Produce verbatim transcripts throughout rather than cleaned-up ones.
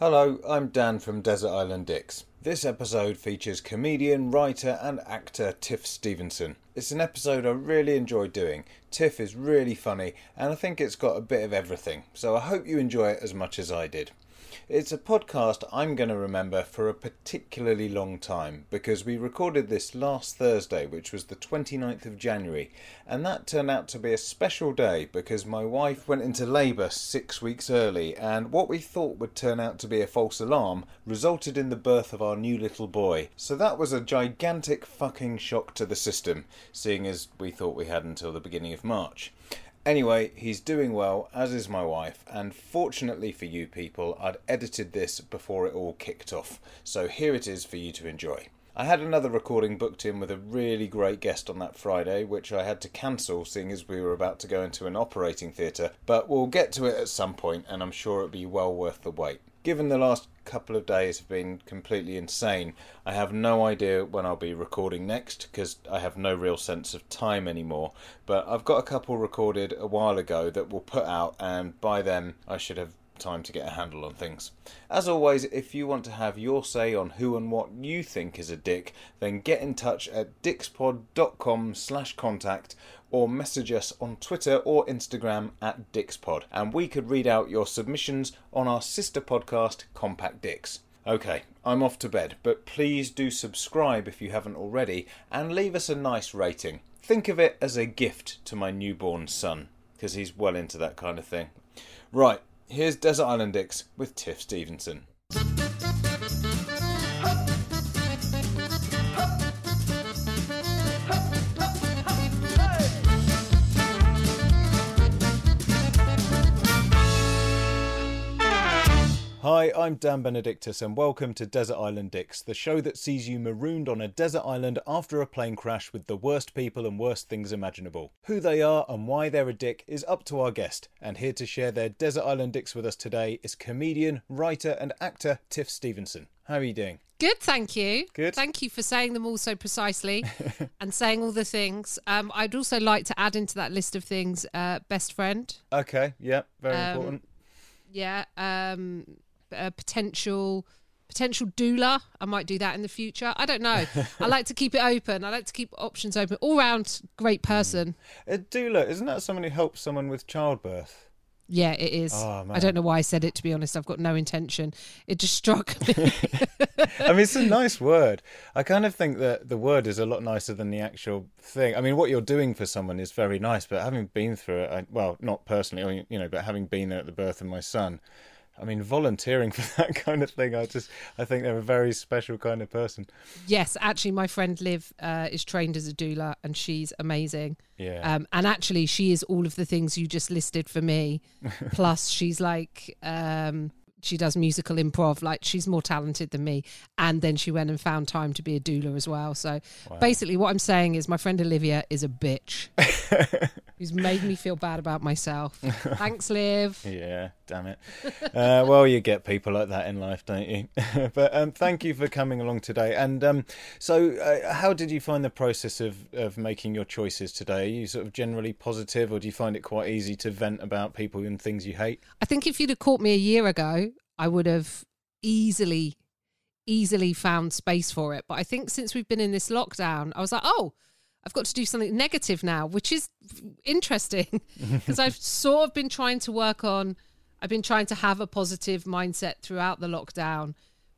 Hello, I'm Dan from Desert Island Dicks. This episode features comedian, writer and actor Tiff Stevenson. It's an episode I really enjoy doing. Tiff is really funny and I think it's got a bit of everything, so I hope you enjoy it as much as I did. It's a podcast I'm going to remember for a particularly long time because we recorded this last Thursday, which was the twenty-ninth of January, and that turned out to be a special day because my wife went into labour six weeks early, and what we thought would turn out to be a false alarm resulted in the birth of our new little boy. So that was a gigantic fucking shock to the system, seeing as we thought we had until the beginning of March. Anyway, he's doing well, as is my wife, and fortunately for you people, I'd edited this before it all kicked off, so here it is for you to enjoy. I had another recording booked in with a really great guest on that Friday, which I had to cancel seeing as we were about to go into an operating theatre, but we'll get to it at some point and I'm sure it'll be well worth the wait. Given the last couple of days have been completely insane, I have no idea when I'll be recording next because I have no real sense of time anymore, but I've got a couple recorded a while ago that we'll put out, and by then I should have time to get a handle on things. As always, if you want to have your say on who and what you think is a dick, then get in touch at dickspod dot com slash contact or message us on Twitter or Instagram at dickspod, and we could read out your submissions on our sister podcast Compact Dicks. Okay, I'm off to bed, but please do subscribe if you haven't already and leave us a nice rating. Think of it as a gift to my newborn son because he's well into that kind of thing. Right, here's Desert Island Dicks with Tiff Stevenson. Hi, I'm Dan Benedictus and welcome to Desert Island Dicks, the show that sees you marooned on a desert island after a plane crash with the worst people and worst things imaginable. Who they are and why they're a dick is up to our guest, and here to share their Desert Island Dicks with us today is comedian, writer and actor Tiff Stevenson. How are you doing? Good, thank you. Good. Thank you for saying them all so precisely and saying all the things. Um, I'd also like to add into that list of things, uh, best friend. Okay, yeah, very um, important. Yeah, um... a potential potential doula. I might do that in the future, I don't know. I like to keep it open. I like to keep options open. All round great person. Mm. A doula, isn't that someone who helps someone with childbirth? Yeah, it is. Oh, I don't know why I said it, to be honest. I've got no intention. It just struck me. I mean, it's a nice word. I kind of think that the word is a lot nicer than the actual thing. I mean, what you're doing for someone is very nice, but having been through it, I, well, not personally, you know, but having been there at the birth of my son, I mean, volunteering for that kind of thing, I just, I think they're a very special kind of person. Yes, actually, my friend Liv uh, is trained as a doula and she's amazing. Yeah. Um, and actually, she is all of the things you just listed for me. Plus, she's like, um, she does musical improv. Like, she's more talented than me. And then she went and found time to be a doula as well. So wow. Basically, what I'm saying is my friend Olivia is a bitch who's made me feel bad about myself. Thanks, Liv. Yeah. Damn it. Uh, well, you get people like that in life, don't you? But um, thank you for coming along today. And um, so uh, how did you find the process of, of making your choices today? Are you sort of generally positive, or do you find it quite easy to vent about people and things you hate? I think if you'd have caught me a year ago, I would have easily, easily found space for it. But I think since we've been in this lockdown, I was like, oh, I've got to do something negative now, which is interesting because I've sort of been trying to work on... I've been trying to have a positive mindset throughout the lockdown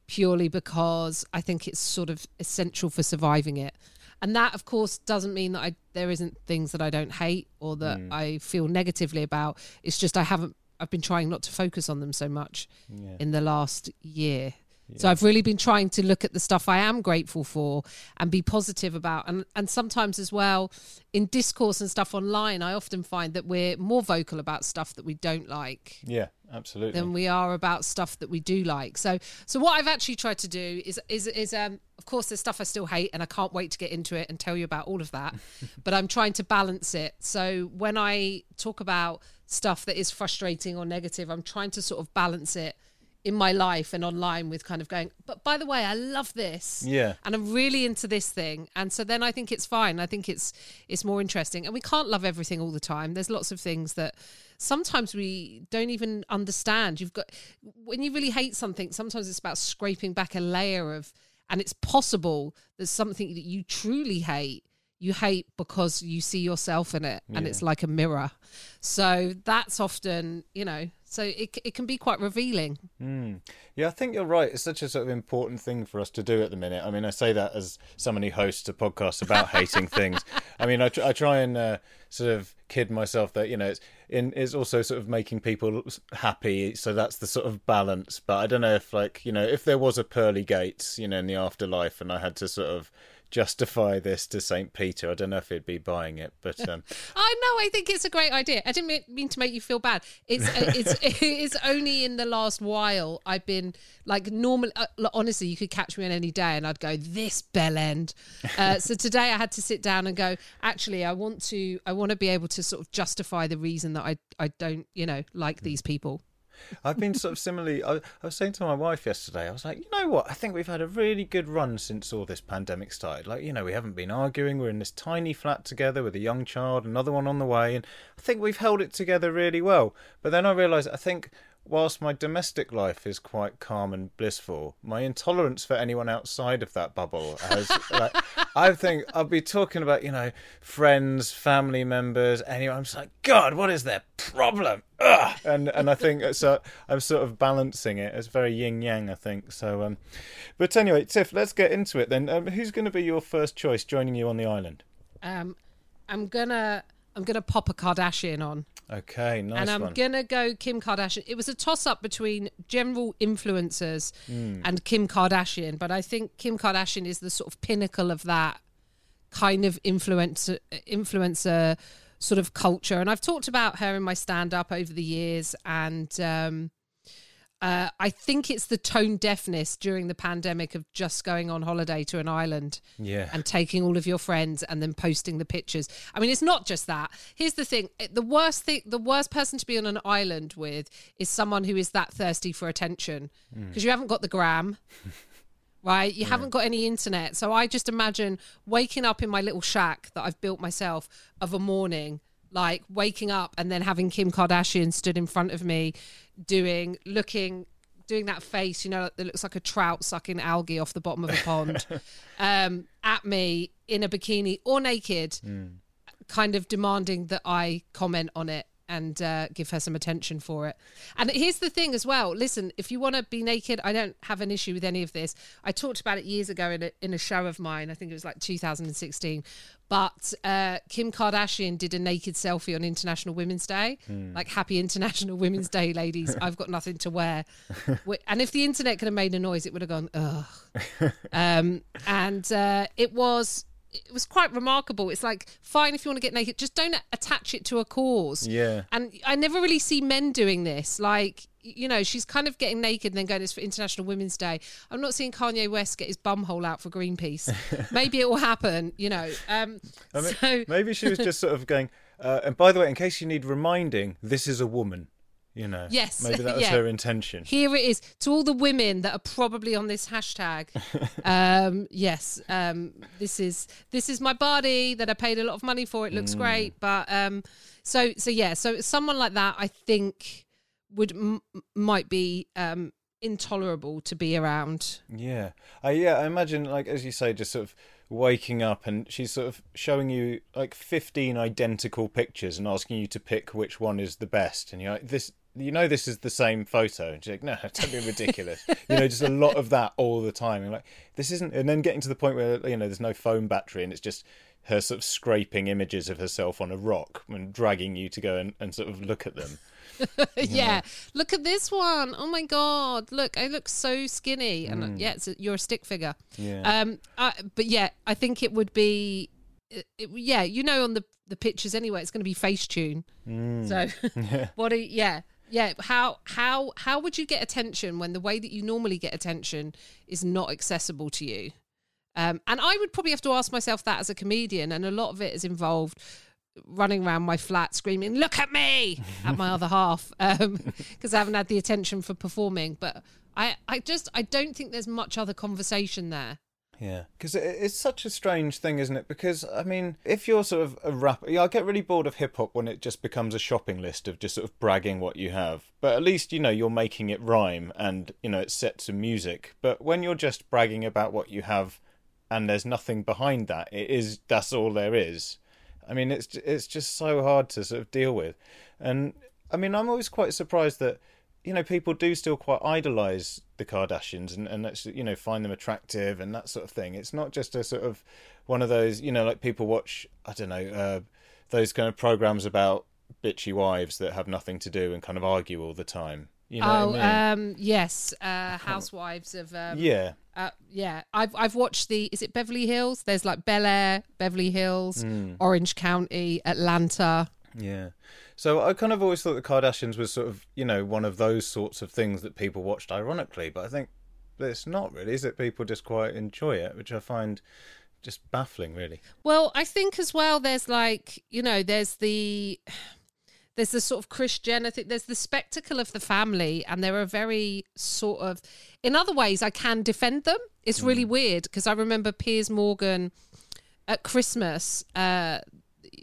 purely because I think it's sort of essential for surviving it. And that, of course, doesn't mean that I, there isn't things that I don't hate or that mm. I feel negatively about. It's just I haven't, I've been trying not to focus on them so much yeah. in the last year. Yeah. So I've really been trying to look at the stuff I am grateful for and be positive about. And, and sometimes as well, in discourse and stuff online, I often find that we're more vocal about stuff that we don't like. Yeah, absolutely. Than we are about stuff that we do like. So so what I've actually tried to do is, is, is um, of course, there's stuff I still hate and I can't wait to get into it and tell you about all of that. But I'm trying to balance it. So when I talk about stuff that is frustrating or negative, I'm trying to sort of balance it in my life and online with kind of going, but by the way, I love this. Yeah. And I'm really into this thing. And so then I think it's fine. I think it's it's more interesting. And we can't love everything all the time. There's lots of things that sometimes we don't even understand. You've got, when you really hate something, sometimes it's about scraping back a layer of, and it's possible there's something that you truly hate. You hate because you see yourself in it, and yeah. it's like a mirror. So that's often, you know, so it it can be quite revealing. Mm. Yeah, I think you're right. It's such a sort of important thing for us to do at the minute. I mean, I say that as someone who hosts a podcast about hating things. I mean, I, tr- I try and uh, sort of kid myself that, you know, it's, in, it's also sort of making people happy. So that's the sort of balance. But I don't know if, like, you know, if there was a pearly gates, you know, in the afterlife, and I had to sort of justify this to Saint Peter, I don't know if he'd be buying it, but um oh no, I think it's a great idea. I didn't mean to make you feel bad. It's it's it's only in the last while I've been like, normally, uh, honestly, you could catch me on any day and I'd go, this bell end. Uh, so today I had to sit down and go, actually, I want to I want to be able to sort of justify the reason that I I don't, you know, like these people. I've been sort of similarly, I, I was saying to my wife yesterday, I was like, you know what, I think we've had a really good run since all this pandemic started. Like, you know, we haven't been arguing. We're in this tiny flat together with a young child, another one on the way. And I think we've held it together really well. But then I realised, I think whilst my domestic life is quite calm and blissful, my intolerance for anyone outside of that bubble has, like, I think I'll be talking about, you know, friends, family members, anyone. I'm just like, God, what is their problem? Ugh! And and I think so. I'm sort of balancing it. It's very yin yang, I think. So, um, but anyway, Tiff, let's get into it then. Um, who's going to be your first choice joining you on the island? Um, I'm gonna I'm gonna pop a Kardashian on. Okay, nice. And I'm one. gonna go Kim Kardashian. It was a toss-up between general influencers mm. and Kim Kardashian, but I think Kim Kardashian is the sort of pinnacle of that kind of influencer influencer sort of culture. And I've talked about her in my stand-up over the years, and um, uh, I think it's the tone deafness during the pandemic of just going on holiday to an island yeah. and taking all of your friends and then posting the pictures. I mean, it's not just that. Here's the thing. The worst thing, the worst person to be on an island with is someone who is that thirsty for attention, because mm. you haven't got the gram. Right? You yeah. haven't got any internet. So I just imagine waking up in my little shack that I've built myself of a morning, like waking up and then having Kim Kardashian stood in front of me doing, looking, doing that face, you know, that looks like a trout sucking algae off the bottom of a pond, um, at me in a bikini or naked, mm. kind of demanding that I comment on it and uh, give her some attention for it. And here's the thing as well. Listen, if you want to be naked, I don't have an issue with any of this. I talked about it years ago in a, in a show of mine. I think it was like two thousand sixteen. But uh, Kim Kardashian did a naked selfie on International Women's Day. Mm. Like, happy International Women's Day, ladies. I've got nothing to wear. And if the internet could have made a noise, it would have gone, ugh. Um, and uh, it was... It was quite remarkable. It's like, fine, if you want to get naked, just don't attach it to a cause. Yeah. And I never really see men doing this. Like, you know, she's kind of getting naked and then going, it's for International Women's Day. I'm not seeing Kanye West get his bumhole out for Greenpeace. Maybe it will happen, you know. Um, I mean, so... maybe she was just sort of going, uh, and by the way, in case you need reminding, this is a woman. You know, yes, maybe that was yeah. her intention. Here it is. To all the women that are probably on this hashtag, um, yes, um, this is this is my body that I paid a lot of money for. It looks mm. great. But um, so, so yeah, so someone like that, I think, would m- might be um, intolerable to be around. Yeah. Uh, yeah, I imagine, like, as you say, just sort of waking up and she's sort of showing you like fifteen identical pictures and asking you to pick which one is the best. And you're like, this... you know, this is the same photo. And she's like, no, don't be ridiculous. You know, just a lot of that all the time. And like, this isn't... And then getting to the point where, you know, there's no phone battery and it's just her sort of scraping images of herself on a rock and dragging you to go and, and sort of look at them. Yeah. Look at this one. Oh my God. Look, I look so skinny. And mm. yeah, it's a, you're a stick figure. Yeah. Um. I, but yeah, I think it would be, it, it, yeah, you know, on the, the pictures anyway, it's going to be Facetune. Mm. So what are you, yeah. Yeah, how how how would you get attention when the way that you normally get attention is not accessible to you? Um, and I would probably have to ask myself that as a comedian, and a lot of it is involved running around my flat screaming, "Look at me!" at my other half, because um, I haven't had the attention for performing. But I, I just I don't think there's much other conversation there. Yeah, because it's such a strange thing, isn't it? Because, I mean, if you're sort of a rapper... Yeah, I get really bored of hip-hop when it just becomes a shopping list of just sort of bragging what you have. But at least, you know, you're making it rhyme and, you know, it's set to music. But when you're just bragging about what you have and there's nothing behind that, it is that's all there is. I mean, it's it's just so hard to sort of deal with. And, I mean, I'm always quite surprised that, you know, people do still quite idolise the Kardashians and, and actually, you know, find them attractive and that sort of thing. It's not just a sort of one of those, you know, like people watch, I don't know, uh, those kind of programmes about bitchy wives that have nothing to do and kind of argue all the time. You know oh, what I mean? um, yes, uh, Housewives of... Um, yeah. Uh, yeah, I've I've watched the, is it Beverly Hills? There's like Bel Air, Beverly Hills, mm. Orange County, Atlanta... Yeah. So I kind of always thought the Kardashians was sort of, you know, one of those sorts of things that people watched ironically, but I think it's not really, is it? People just quite enjoy it, which I find just baffling, really. Well, I think as well there's like, you know, there's the there's the sort of Kris Jenner thing, there's the spectacle of the family, and there are very sort of, in other ways I can defend them. It's really mm. weird, because I remember Piers Morgan at Christmas, uh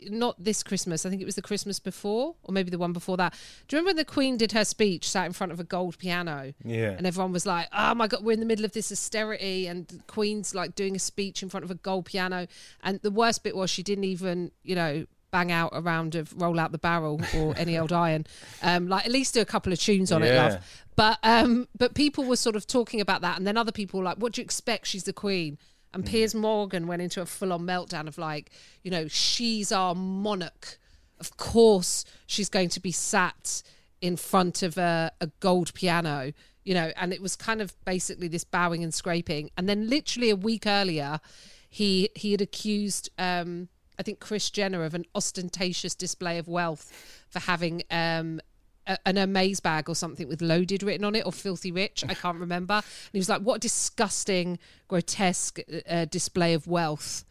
not this Christmas, I think it was the Christmas before, or maybe the one before that. Do you remember when the Queen did her speech, sat in front of a gold piano? Yeah. And everyone was like, oh my God, we're in the middle of this austerity, and the Queen's like doing a speech in front of a gold piano. And the worst bit was she didn't even, you know, bang out a round of Roll Out the Barrel or Any Old Iron. Um, like, at least do a couple of tunes on yeah. it, love. But, um, but people were sort of talking about that. And then other people were like, what do you expect? She's the Queen. And Piers Morgan went into a full-on meltdown of like, you know, she's our monarch. Of course she's going to be sat in front of a, a gold piano, you know, and it was kind of basically this bowing and scraping. And then literally a week earlier, he he had accused, um, I think, Kris Jenner of an ostentatious display of wealth for having... Um, an amaze bag or something with loaded written on it, or filthy rich, I can't remember. And he was like, what a disgusting, grotesque uh, display of wealth.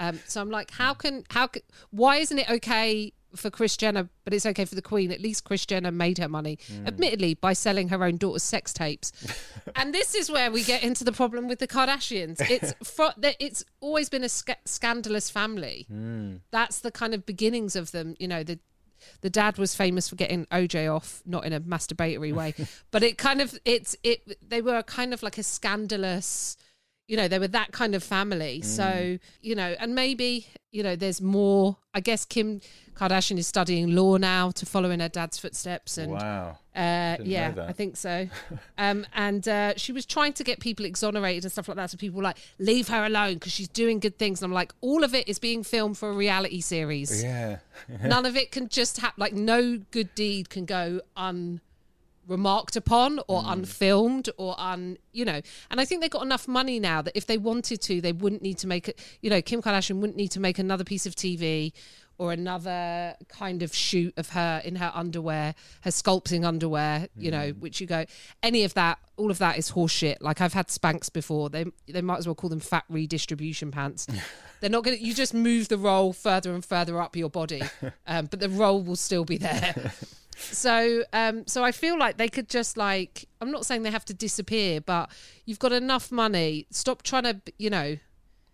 Um, so I'm like, how can, how can, why isn't it okay for Kris Jenner, but it's okay for the Queen? At least Kris Jenner made her money, mm. admittedly, by selling her own daughter's sex tapes. And this is where we get into the problem with the Kardashians. It's fr- it's always been a sc- scandalous family. Mm. That's the kind of beginnings of them, you know, the, The dad was famous for getting O J off, not in a masturbatory way, but it kind of, it's, it, they were kind of like a scandalous, you know, they were that kind of family. Mm. So, you know, and maybe, you know, there's more, I guess Kim Kardashian is studying law now to follow in her dad's footsteps. And, wow. Uh, yeah, I think so. um, and uh, she was trying to get people exonerated and stuff like that. So people were like, leave her alone because she's doing good things. And I'm like, all of it is being filmed for a reality series. Yeah. None of it can just happen. Like, no good deed can go unremarked upon or mm. unfilmed or un, you know. And I think they got enough money now that if they wanted to, they wouldn't need to make it. You know, Kim Kardashian wouldn't need to make another piece of T V or another kind of shoot of her in her underwear, her sculpting underwear, you know, mm. which you go, any of that, all of that is horseshit. Like, I've had Spanx before. They they might as well call them fat redistribution pants. They're not going to, you just move the roll further and further up your body, um, but the roll will still be there. So um, so I feel like they could just like, I'm not saying they have to disappear, but you've got enough money. Stop trying to, you know,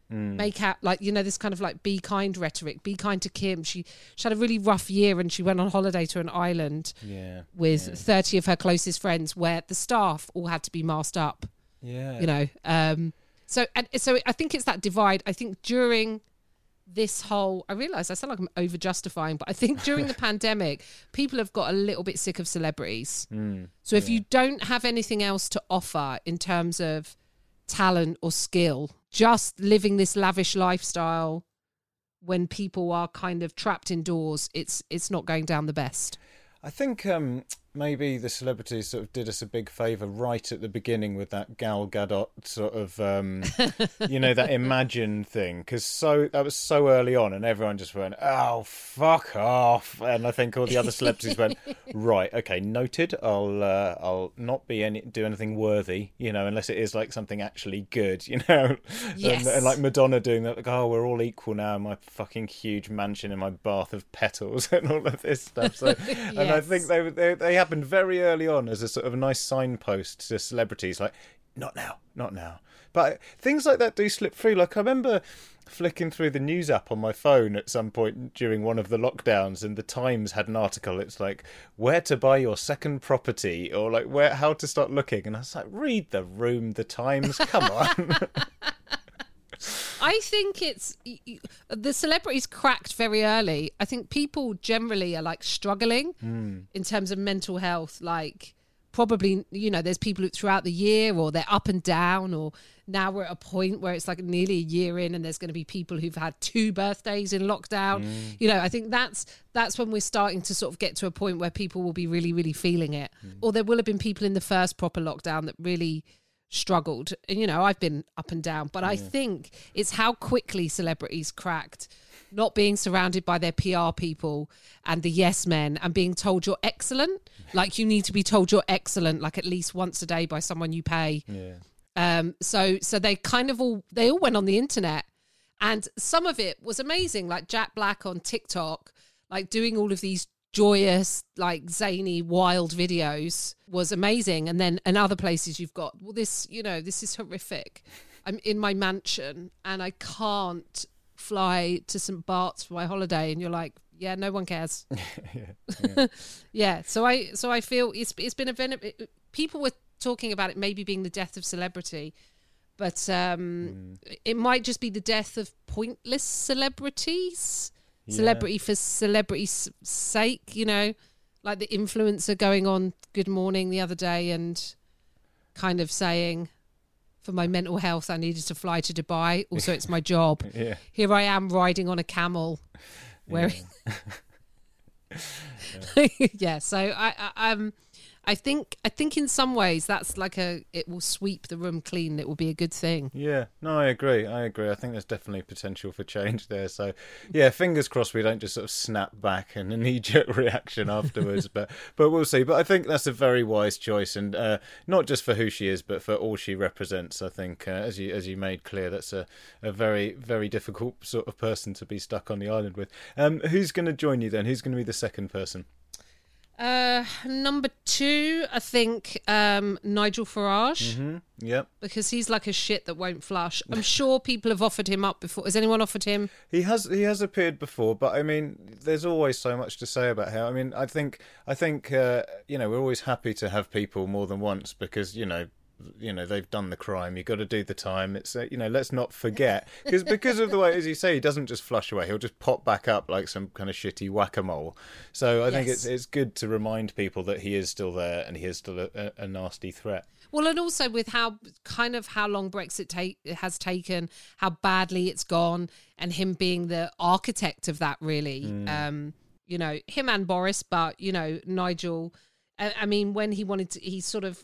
Mm. make out like, you know, this kind of like be kind rhetoric. Be kind to Kim. She she had a really rough year and she went on holiday to an island yeah, with yeah. thirty of her closest friends, where the staff all had to be masked up. Yeah, you know. Um, so and so I think it's that divide. I think during this whole, I realise I sound like I'm over justifying, but I think during the pandemic, people have got a little bit sick of celebrities. Mm. So if yeah. you don't have anything else to offer in terms of talent or skill, just living this lavish lifestyle when people are kind of trapped indoors, it's it's not going down the best. I think um, maybe the celebrities sort of did us a big favour right at the beginning with that Gal Gadot sort of, um, you know, that Imagine thing, because so that was so early on, and everyone just went, "Oh, fuck off!" And I think all the other celebrities went, "Right, okay, noted. I'll uh, I'll not be any do anything worthy, you know, unless it is like something actually good, you know." Yes. And, and like Madonna doing that, like, "Oh, we're all equal now in my fucking huge mansion in my bath of petals," and all of this stuff. So, yes. And I think they, they they happened very early on as a sort of nice signpost to celebrities, like, not now, not now. But things like that do slip through. Like, I remember flicking through the news app on my phone at some point during one of the lockdowns, and the Times had an article. It's like, where to buy your second property, or like where how to start looking. And I was like, read the room, the Times, come on. I think it's the celebrities cracked very early. I think people generally are like struggling mm. in terms of mental health. Like, probably, you know, there's people who, throughout the year, or they're up and down, or now we're at a point where it's like nearly a year in, and there's going to be people who've had two birthdays in lockdown. Mm. You know, I think that's that's when we're starting to sort of get to a point where people will be really, really feeling it. Mm. Or there will have been people in the first proper lockdown that really struggled, and you know, I've been up and down, but yeah. I think it's how quickly celebrities cracked not being surrounded by their P R people and the yes men, and being told you're excellent. Like, you need to be told you're excellent like at least once a day by someone you pay. Yeah. um so so they kind of all they all went on the internet, and some of it was amazing, like Jack Black on TikTok, like doing all of these joyous, like zany, wild videos was amazing. And then in other places you've got, well, this, you know, this is horrific. I'm in my mansion and I can't fly to Saint Bart's for my holiday. And you're like, yeah, no one cares. yeah, yeah. yeah. So I, so I feel it's it's been a venom. People were talking about it maybe being the death of celebrity, but um, mm. it might just be the death of pointless celebrities. Yeah. Celebrity for celebrity's sake, you know, like the influencer going on Good Morning the other day and kind of saying, for my mental health, I needed to fly to Dubai. Also, it's my job. Yeah. Here I am riding on a camel. Wearing... Yeah. yeah. yeah, so I, I, um, I think I think in some ways that's like a, it will sweep the room clean. It will be a good thing. Yeah, no, I agree. I agree. I think there's definitely potential for change there. So, yeah, fingers crossed we don't just sort of snap back and a knee-jerk reaction afterwards. but but we'll see. But I think that's a very wise choice, and uh, not just for who she is, but for all she represents. I think, uh, as you as you made clear, that's a, a very, very difficult sort of person to be stuck on the island with. Um, who's going to join you then? Who's going to be the second person? Uh, number two, I think um, Nigel Farage. Mm-hmm. Yep. Because he's like a shit that won't flush. I'm sure people have offered him up before. Has anyone offered him? He has. He has appeared before, but I mean, there's always so much to say about him. I mean, I think, I think, uh, you know, we're always happy to have people more than once because, you know. you know they've done the crime, you've got to do the time. It's uh, you know let's not forget, because because of the way, as you say, he doesn't just flush away, he'll just pop back up like some kind of shitty whack-a-mole. So I yes. think it's it's good to remind people that he is still there, and he is still a, a nasty threat. Well, and also with how kind of how long Brexit take, has taken, how badly it's gone, and him being the architect of that, really. mm. Um you know, him and Boris, but you know, Nigel, I, I mean when he wanted to, he sort of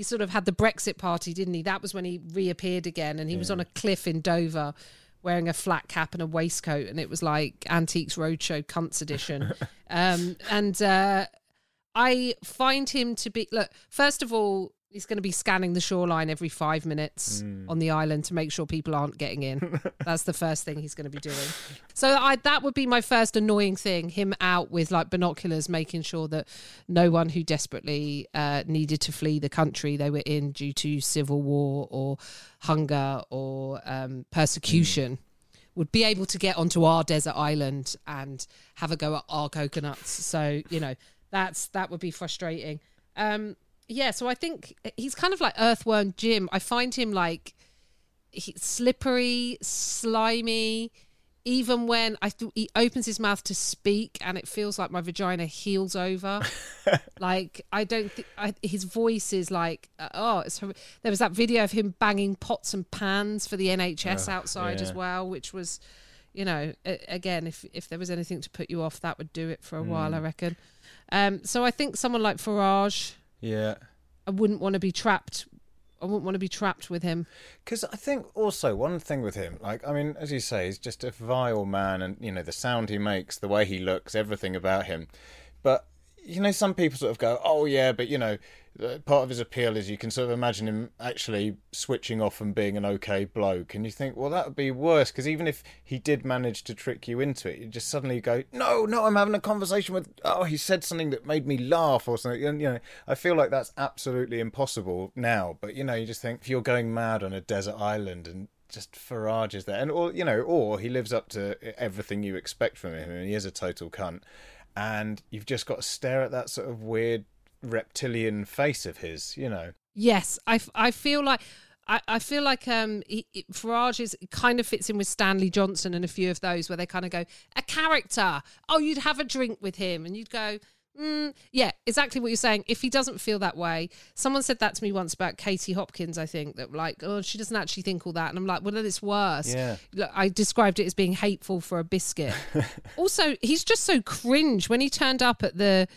he sort of had the Brexit party, didn't he? That was when he reappeared again, and he yeah. was on a cliff in Dover wearing a flat cap and a waistcoat, and it was like Antiques Roadshow Cunts edition. um, and uh, I find him to be... Look, first of all, he's going to be scanning the shoreline every five minutes mm. on the island to make sure people aren't getting in. That's the first thing he's going to be doing. So I, that would be my first annoying thing, him out with like binoculars, making sure that no one who desperately uh, needed to flee the country they were in due to civil war or hunger or um, persecution mm. would be able to get onto our desert island and have a go at our coconuts. So, you know, that's that would be frustrating. Um Yeah, so I think he's kind of like Earthworm Jim. I find him like he's slippery, slimy, even when I th- he opens his mouth to speak and it feels like my vagina heals over. Like, I don't think... His voice is like... Uh, oh, it's hor- there was that video of him banging pots and pans for the N H S oh, outside yeah. as well, which was... you know, again, if if there was anything to put you off, that would do it for a mm. while, I reckon. Um, so I think someone like Farage, yeah, I wouldn't want to be trapped. I wouldn't want to be trapped with him. Because I think also one thing with him, like, I mean, as you say, he's just a vile man, and, you know, the sound he makes, the way he looks, everything about him. But, you know, some people sort of go, oh, yeah, but, you know, part of his appeal is you can sort of imagine him actually switching off and being an okay bloke. And you think, well, that would be worse, because even if he did manage to trick you into it, you just suddenly go, no, no, I'm having a conversation with, oh, he said something that made me laugh or something. And, you know, I feel like that's absolutely impossible now. But, you know, you just think if you're going mad on a desert island and just Farage is there. And, or, you know, or he lives up to everything you expect from him and he is a total cunt. And you've just got to stare at that sort of weird reptilian face of his, you know. Yes, I, I feel like I, I feel like um he, Farage is kind of fits in with Stanley Johnson and a few of those where they kind of go a character. Oh, you'd have a drink with him, and you'd go, mm, yeah, exactly what you're saying. If he doesn't feel that way, someone said that to me once about Katie Hopkins. I think that like, oh, she doesn't actually think all that, and I'm like, well, then it's worse. Yeah, I described it as being hateful for a biscuit. Also, he's just so cringe when he turned up at the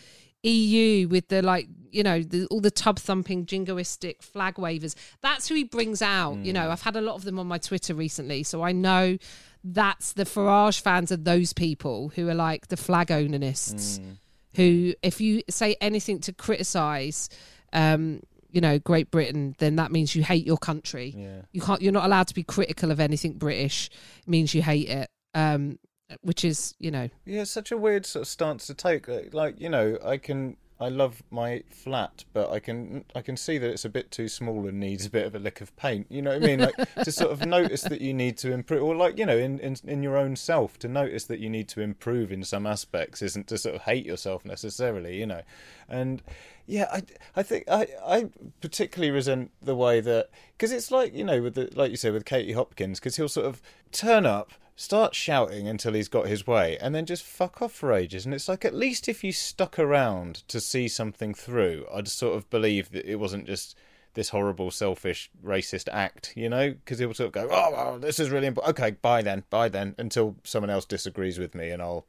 E U with the, like, you know, the, all the tub thumping jingoistic flag wavers. That's who he brings out. Mm. You know, I've had a lot of them on my Twitter recently, so I know that's the Farage fans of those people who are like the flag onanists, mm. who, if you say anything to criticise, um, you know, Great Britain, then that means you hate your country. Yeah. You can't. You're not allowed to be critical of anything British. It means you hate it. Um, Which is, you know... Yeah, it's such a weird sort of stance to take. Like, you know, I can... I love my flat, but I can I can see that it's a bit too small and needs a bit of a lick of paint. You know what I mean? Like, to sort of notice that you need to improve... Or, like, you know, in, in, in your own self, to notice that you need to improve in some aspects isn't to sort of hate yourself necessarily, you know. And, yeah, I, I think... I, I particularly resent the way that... Because it's like, you know, with the, like you say, with Katie Hopkins, because he'll sort of turn up, start shouting until he's got his way, and then just fuck off for ages. And it's like, at least if you stuck around to see something through, I'd sort of believe that it wasn't just this horrible, selfish, racist act, you know? Because he'll sort of go, oh, oh, this is really important. Okay, bye then, bye then, until someone else disagrees with me and I'll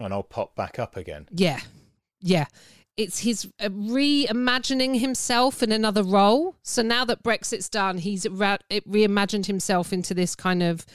and I'll pop back up again. Yeah, yeah. It's his uh, reimagining himself in another role. So now that Brexit's done, he's re- reimagined himself into this kind of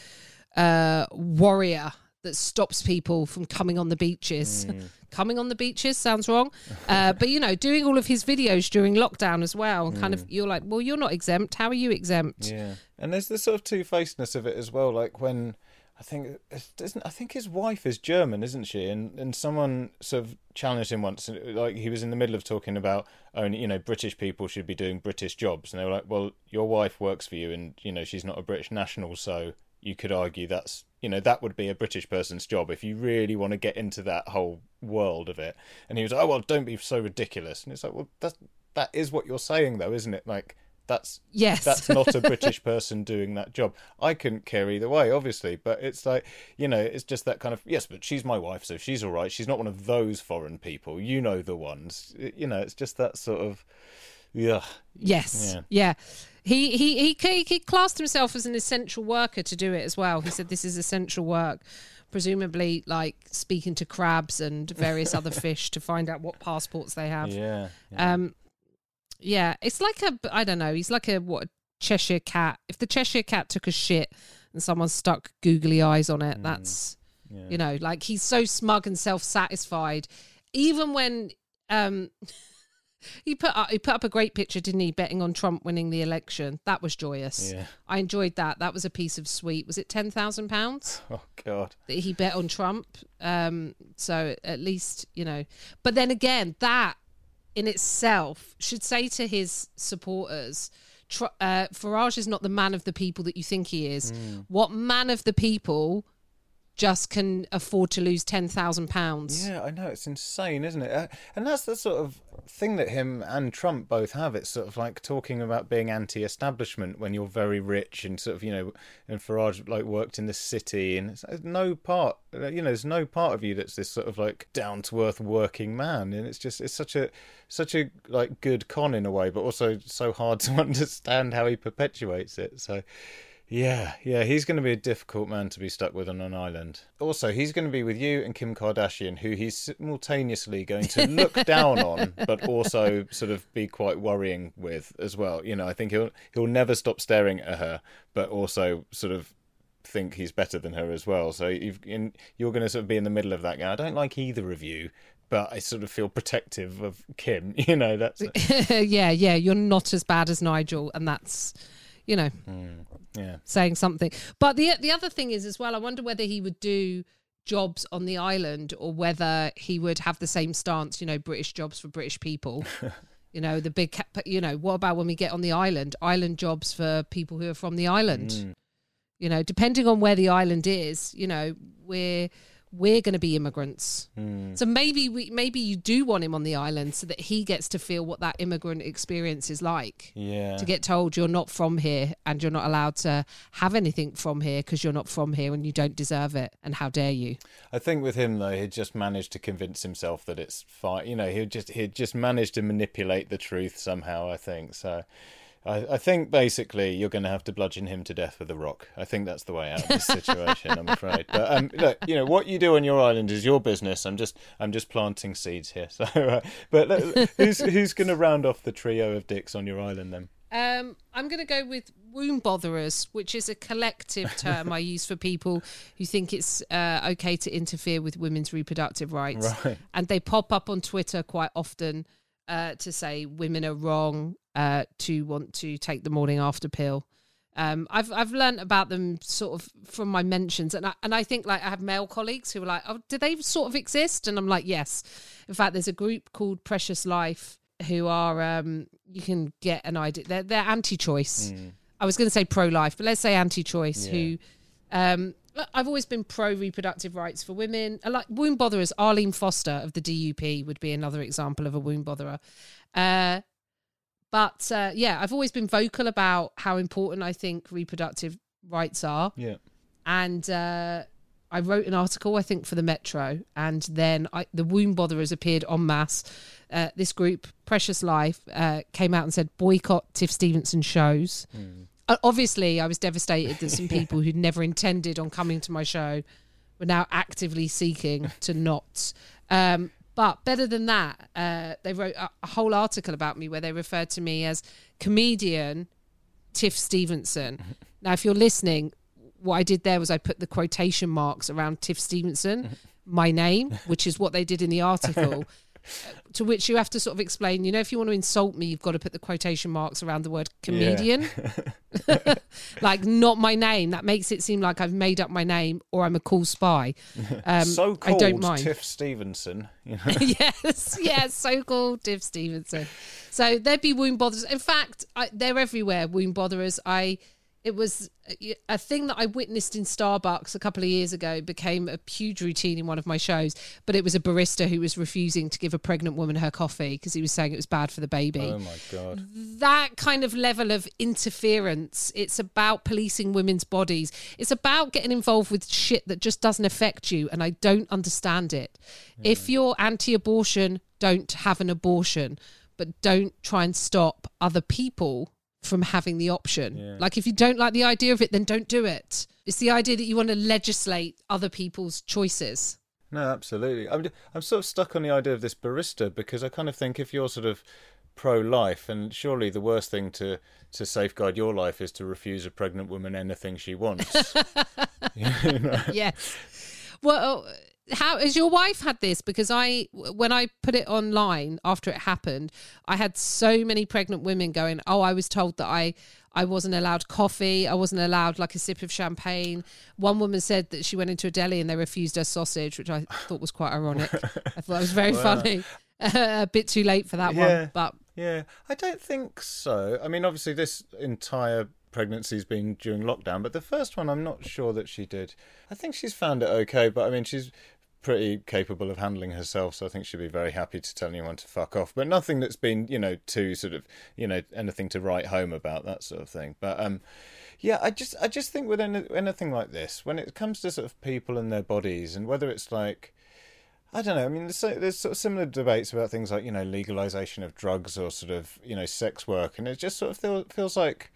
Uh, warrior that stops people from coming on the beaches. Mm. Coming on the beaches sounds wrong. Uh, but, you know, doing all of his videos during lockdown as well. Mm. Kind of, you're like, well, you're not exempt. How are you exempt? Yeah. And there's this sort of two-facedness of it as well. Like when I think isn't I think his wife is German, isn't she? And and someone sort of challenged him once. Like he was in the middle of talking about, only, you know, British people should be doing British jobs. And they were like, well, your wife works for you and, you know, she's not a British national, so... You could argue that's, you know, that would be a British person's job if you really want to get into that whole world of it. And he was like, oh, well, don't be so ridiculous. And it's like, well, that that is what you're saying, though, isn't it? Like, that's yes. that's not a British person doing that job. I couldn't care either way, obviously. But it's like, you know, it's just that kind of, yes, but she's my wife, so she's all right. She's not one of those foreign people. You know the ones. You know, it's just that sort of, yeah. Yes, yeah. yeah. He, he he he classed himself as an essential worker to do it as well. He said this is essential work, presumably like speaking to crabs and various other fish to find out what passports they have. Yeah, yeah. Um, yeah. It's like a I don't know. He's like a what a Cheshire cat. If the Cheshire cat took a shit and someone stuck googly eyes on it, mm. that's yeah. you know, like he's so smug and self-satisfied, even when. Um, He put up, he put up a great picture, didn't he? Betting on Trump winning the election. That was joyous. Yeah. I enjoyed that. That was a piece of sweet. Was it ten thousand pounds? Oh, God. That he bet on Trump. Um, so at least, you know. But then again, that in itself should say to his supporters, tr- uh, Farage is not the man of the people that you think he is. Mm. What man of the people... just can afford to lose ten thousand pounds. Yeah, I know. It's insane, isn't it? And that's the sort of thing that him and Trump both have. It's sort of like talking about being anti-establishment when you're very rich and sort of, you know, and Farage, like, worked in the city and it's no part, you know, there's no part of you that's this sort of, like, down-to-earth working man. And it's just, it's such a, such a, like, good con in a way, but also so hard to understand how he perpetuates it. So... Yeah, yeah, he's going to be a difficult man to be stuck with on an island. Also, he's going to be with you and Kim Kardashian, who he's simultaneously going to look down on, but also sort of be quite worrying with as well. You know, I think he'll he'll never stop staring at her, but also sort of think he's better than her as well. So you've, in, you're going to sort of be in the middle of that. Now, I don't like either of you, but I sort of feel protective of Kim. You know, that's yeah, yeah. You're not as bad as Nigel, and that's. You know, mm, yeah. saying something. But the the other thing is as well, I wonder whether he would do jobs on the island or whether he would have the same stance, you know, British jobs for British people. You know, the big, you know, what about when we get on the island? Island jobs for people who are from the island. Mm. You know, depending on where the island is, you know, we're we're going to be immigrants. Mm. So maybe we maybe you do want him on the island so that he gets to feel what that immigrant experience is like. Yeah. To get told you're not from here and you're not allowed to have anything from here because you're not from here and you don't deserve it and how dare you. I think with him though, he'd just managed to convince himself that it's fine. You know, he'd just he'd just managed to manipulate the truth somehow, I think. So I, I think basically you're going to have to bludgeon him to death with a rock. I think that's the way out of this situation, I'm afraid. But um, look, you know what you do on your island is your business. I'm just, I'm just planting seeds here. So, uh, but uh, who's who's going to round off the trio of dicks on your island then? Um, I'm going to go with womb botherers, which is a collective term I use for people who think it's uh, okay to interfere with women's reproductive rights, right. And they pop up on Twitter quite often uh, to say women are wrong. Uh, to want to take the morning after pill. Um, I've I've learned about them sort of from my mentions. And I, and I think like I have male colleagues who are like, oh, do they sort of exist? And I'm like, yes. In fact, there's a group called Precious Life who are, um, you can get an idea. They're, they're anti-choice. Mm. I was going to say pro-life, but let's say anti-choice yeah. who... Um, I've always been pro-reproductive rights for women. Like womb botherers, Arlene Foster of the D U P would be another example of a womb botherer. Uh But, uh, yeah, I've always been vocal about how important I think reproductive rights are. Yeah. And uh, I wrote an article, I think, for the Metro. And then I, the womb botherers appeared en masse. Uh, this group, Precious Life, uh, came out and said, boycott Tiff Stevenson shows. Mm. Uh, obviously, I was devastated that some people who'd never intended on coming to my show were now actively seeking to not... Um, But better than that, uh, they wrote a, a whole article about me where they referred to me as comedian Tiff Stevenson. Now, if you're listening, what I did there was I put the quotation marks around Tiff Stevenson, my name, which is what they did in the article, to which you have to sort of explain, you know, if you want to insult me, you've got to put the quotation marks around the word comedian. Yeah. Like, not my name. That makes it seem like I've made up my name or I'm a cool spy. Um, so-called I don't mind. Tiff Stevenson. You know? yes, yes, so-called Tiff Stevenson. So there'd be womb botherers. In fact, I, they're everywhere, womb botherers. I... It was a thing that I witnessed in Starbucks a couple of years ago, became a huge routine in one of my shows, but it was a barista who was refusing to give a pregnant woman her coffee because he was saying it was bad for the baby. Oh my God. That kind of level of interference. It's about policing women's bodies. It's about getting involved with shit that just doesn't affect you. And I don't understand it. Yeah. If you're anti-abortion, don't have an abortion, but don't try and stop other people from having the option. Yeah. Like, if you don't like the idea of it, then don't do it. It's the idea that you want to legislate other people's choices. No, absolutely. I'm, I'm sort of stuck on the idea of this barista because I kind of think if you're sort of pro-life, and surely the worst thing to, to safeguard your life is to refuse a pregnant woman anything she wants. You know? Yes. Well, how has your wife had this? Because I, when I put it online after it happened, I had so many pregnant women going, oh, I was told that I, I wasn't allowed coffee. I wasn't allowed like a sip of champagne. One woman said that she went into a deli and they refused her sausage, which I thought was quite ironic. I thought it was very wow. funny. A bit too late for that yeah. one. But yeah, I don't think so. I mean, obviously this entire pregnancy's been during lockdown, but the first one, I'm not sure that she did. I think she's found it okay, but I mean, she's pretty capable of handling herself, so I think she'd be very happy to tell anyone to fuck off, but nothing that's been, you know, too sort of, you know, anything to write home about, that sort of thing. But um yeah I just I just think with any, anything like this, when it comes to sort of people and their bodies, and whether it's like, I don't know, I mean, there's, there's sort of similar debates about things like, you know, legalization of drugs or sort of, you know, sex work, and it just sort of feel, feels like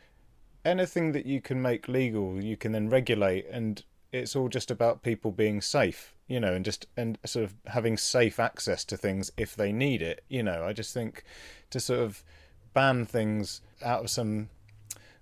anything that you can make legal, you can then regulate, and it's all just about people being safe, you know, and just and sort of having safe access to things if they need it. You know, I just think to sort of ban things out of some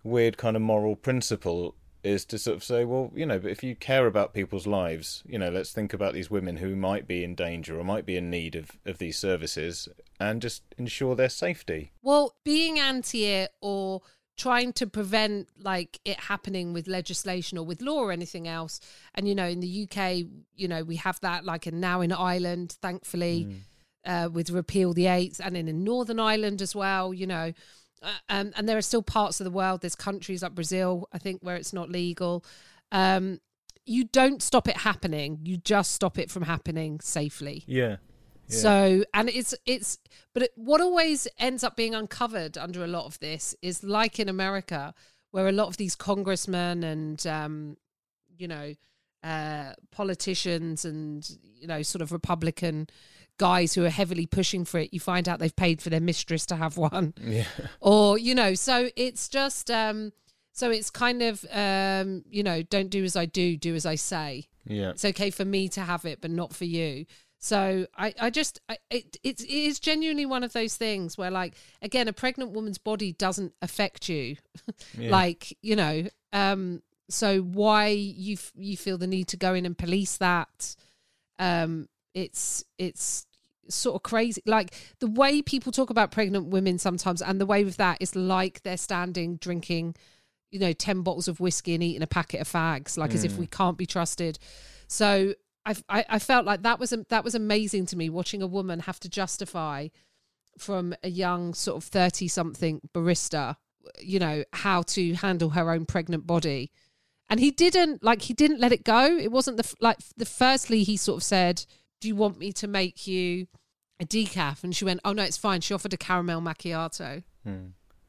weird kind of moral principle is to sort of say, well, you know, but if you care about people's lives, you know, let's think about these women who might be in danger or might be in need of, of these services and just ensure their safety. Well, being anti it or trying to prevent like it happening with legislation or with law or anything else. And, you know, in the U K, you know, we have that like and now in Ireland, thankfully, mm. uh, with Repeal the Eighth, and in, in Northern Ireland as well, you know. Uh, um, and there are still parts of the world, there's countries like Brazil, I think, where it's not legal. Um, you don't stop it happening. You just stop it from happening safely. Yeah. yeah. So, and it's, it's, but it, what always ends up being uncovered under a lot of this is like in America, where a lot of these congressmen and, um, you know, uh, politicians and, you know, sort of Republican guys who are heavily pushing for it, you find out they've paid for their mistress to have one. Yeah. Or, you know, so it's just, um, so it's kind of, um, you know, don't do as I do, do as I say. Yeah. It's okay for me to have it, but not for you. So I, I just, I, it, it, it is genuinely one of those things where, like, again, a pregnant woman's body doesn't affect you. Yeah. Like, you know, um, so why you, f- you feel the need to go in and police that. Um, it's, it's, sort of crazy, like the way people talk about pregnant women sometimes, and the way with that is like they're standing drinking, you know, ten bottles of whiskey and eating a packet of fags, like mm. as if we can't be trusted. So I've, I I felt like that was that was amazing to me, watching a woman have to justify from a young sort of thirty something barista, you know, how to handle her own pregnant body. And he didn't like he didn't let it go. It wasn't the like the firstly he sort of said, do you want me to make you a decaf? And she went, oh, no, it's fine. She offered a caramel macchiato. Hmm.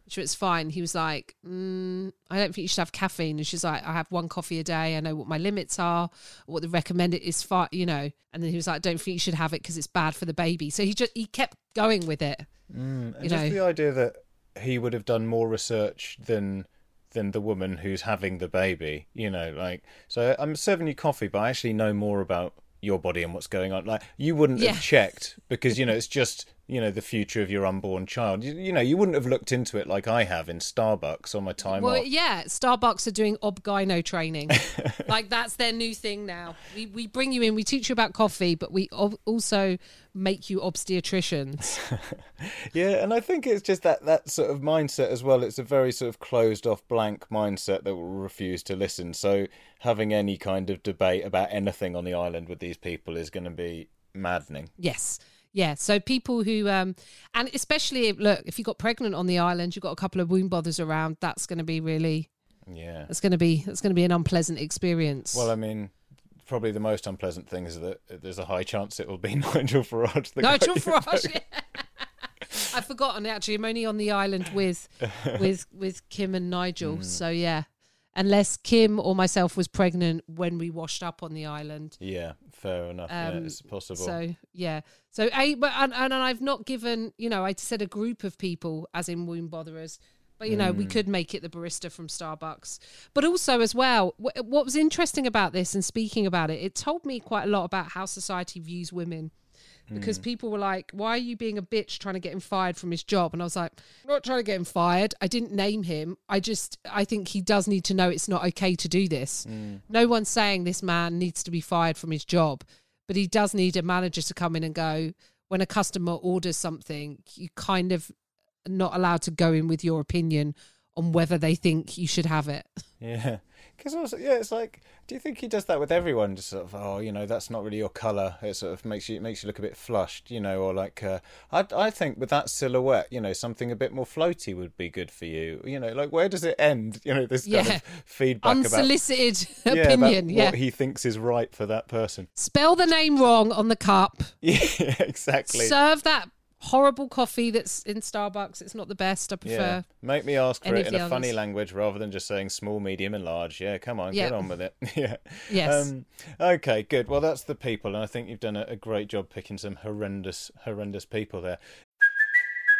She was fine. He was like, mm, I don't think you should have caffeine. And she's like, I have one coffee a day. I know what my limits are, what the recommended is, for, you know. And then he was like, I don't think you should have it because it's bad for the baby. So he just he kept going with it. Mm. And you just know? The idea that he would have done more research than... than the woman who's having the baby, you know, like, so I'm serving you coffee, but I actually know more about your body and what's going on. Like, you wouldn't yeah. have checked because, you know, it's just, you know, the future of your unborn child. You, you know, you wouldn't have looked into it like I have in Starbucks on my time well, off. Yeah, Starbucks are doing obgyno training. Like, that's their new thing now. We we bring you in, we teach you about coffee, but we ob- also make you obstetricians. Yeah, and I think it's just that, that sort of mindset as well. It's a very sort of closed-off, blank mindset that will refuse to listen. So having any kind of debate about anything on the island with these people is going to be maddening. Yes, yeah, so people who, um, and especially, look, if you got pregnant on the island, you've got a couple of womb bothers around, that's going to be really, yeah, it's going to be, it's going to be an unpleasant experience. Well, I mean, probably the most unpleasant thing is that there's a high chance it will be Nigel Farage. The Nigel Farage, yeah. I've forgotten, actually, I'm only on the island with, with, with Kim and Nigel, mm. so yeah. Unless Kim or myself was pregnant when we washed up on the island. Yeah, fair enough. Um, yeah, it's possible. So, yeah. So, I, but, and, and I've not given, you know, I said a group of people, as in womb botherers, but, you know, mm. we could make it the barista from Starbucks. But also as well, w- what was interesting about this and speaking about it, it told me quite a lot about how society views women. Because mm. people were like, why are you being a bitch trying to get him fired from his job? And I was like, I'm not trying to get him fired. I didn't name him. I just, I think he does need to know it's not okay to do this. Mm. No one's saying this man needs to be fired from his job, but he does need a manager to come in and go, when a customer orders something, you kind of are not allowed to go in with your opinion on whether they think you should have it. Yeah. Because also, yeah, it's like, do you think he does that with everyone? Just sort of, oh, you know, that's not really your colour. It sort of makes you it makes you look a bit flushed, you know, or like, uh, I I think with that silhouette, you know, something a bit more floaty would be good for you. You know, like, where does it end? You know, this yeah. kind of feedback Unsolicited about... Unsolicited opinion, yeah, about yeah. what he thinks is right for that person. Spell the name wrong on the cup. Yeah, exactly. Serve that horrible coffee that's in Starbucks. It's not the best. I prefer. Yeah. Make me ask for it in a others. funny language rather than just saying small, medium, and large. Yeah, come on, yeah. get on with it. yeah. Yes. Um, okay, good. Well, that's the people, and I think you've done a, a great job picking some horrendous, horrendous people there.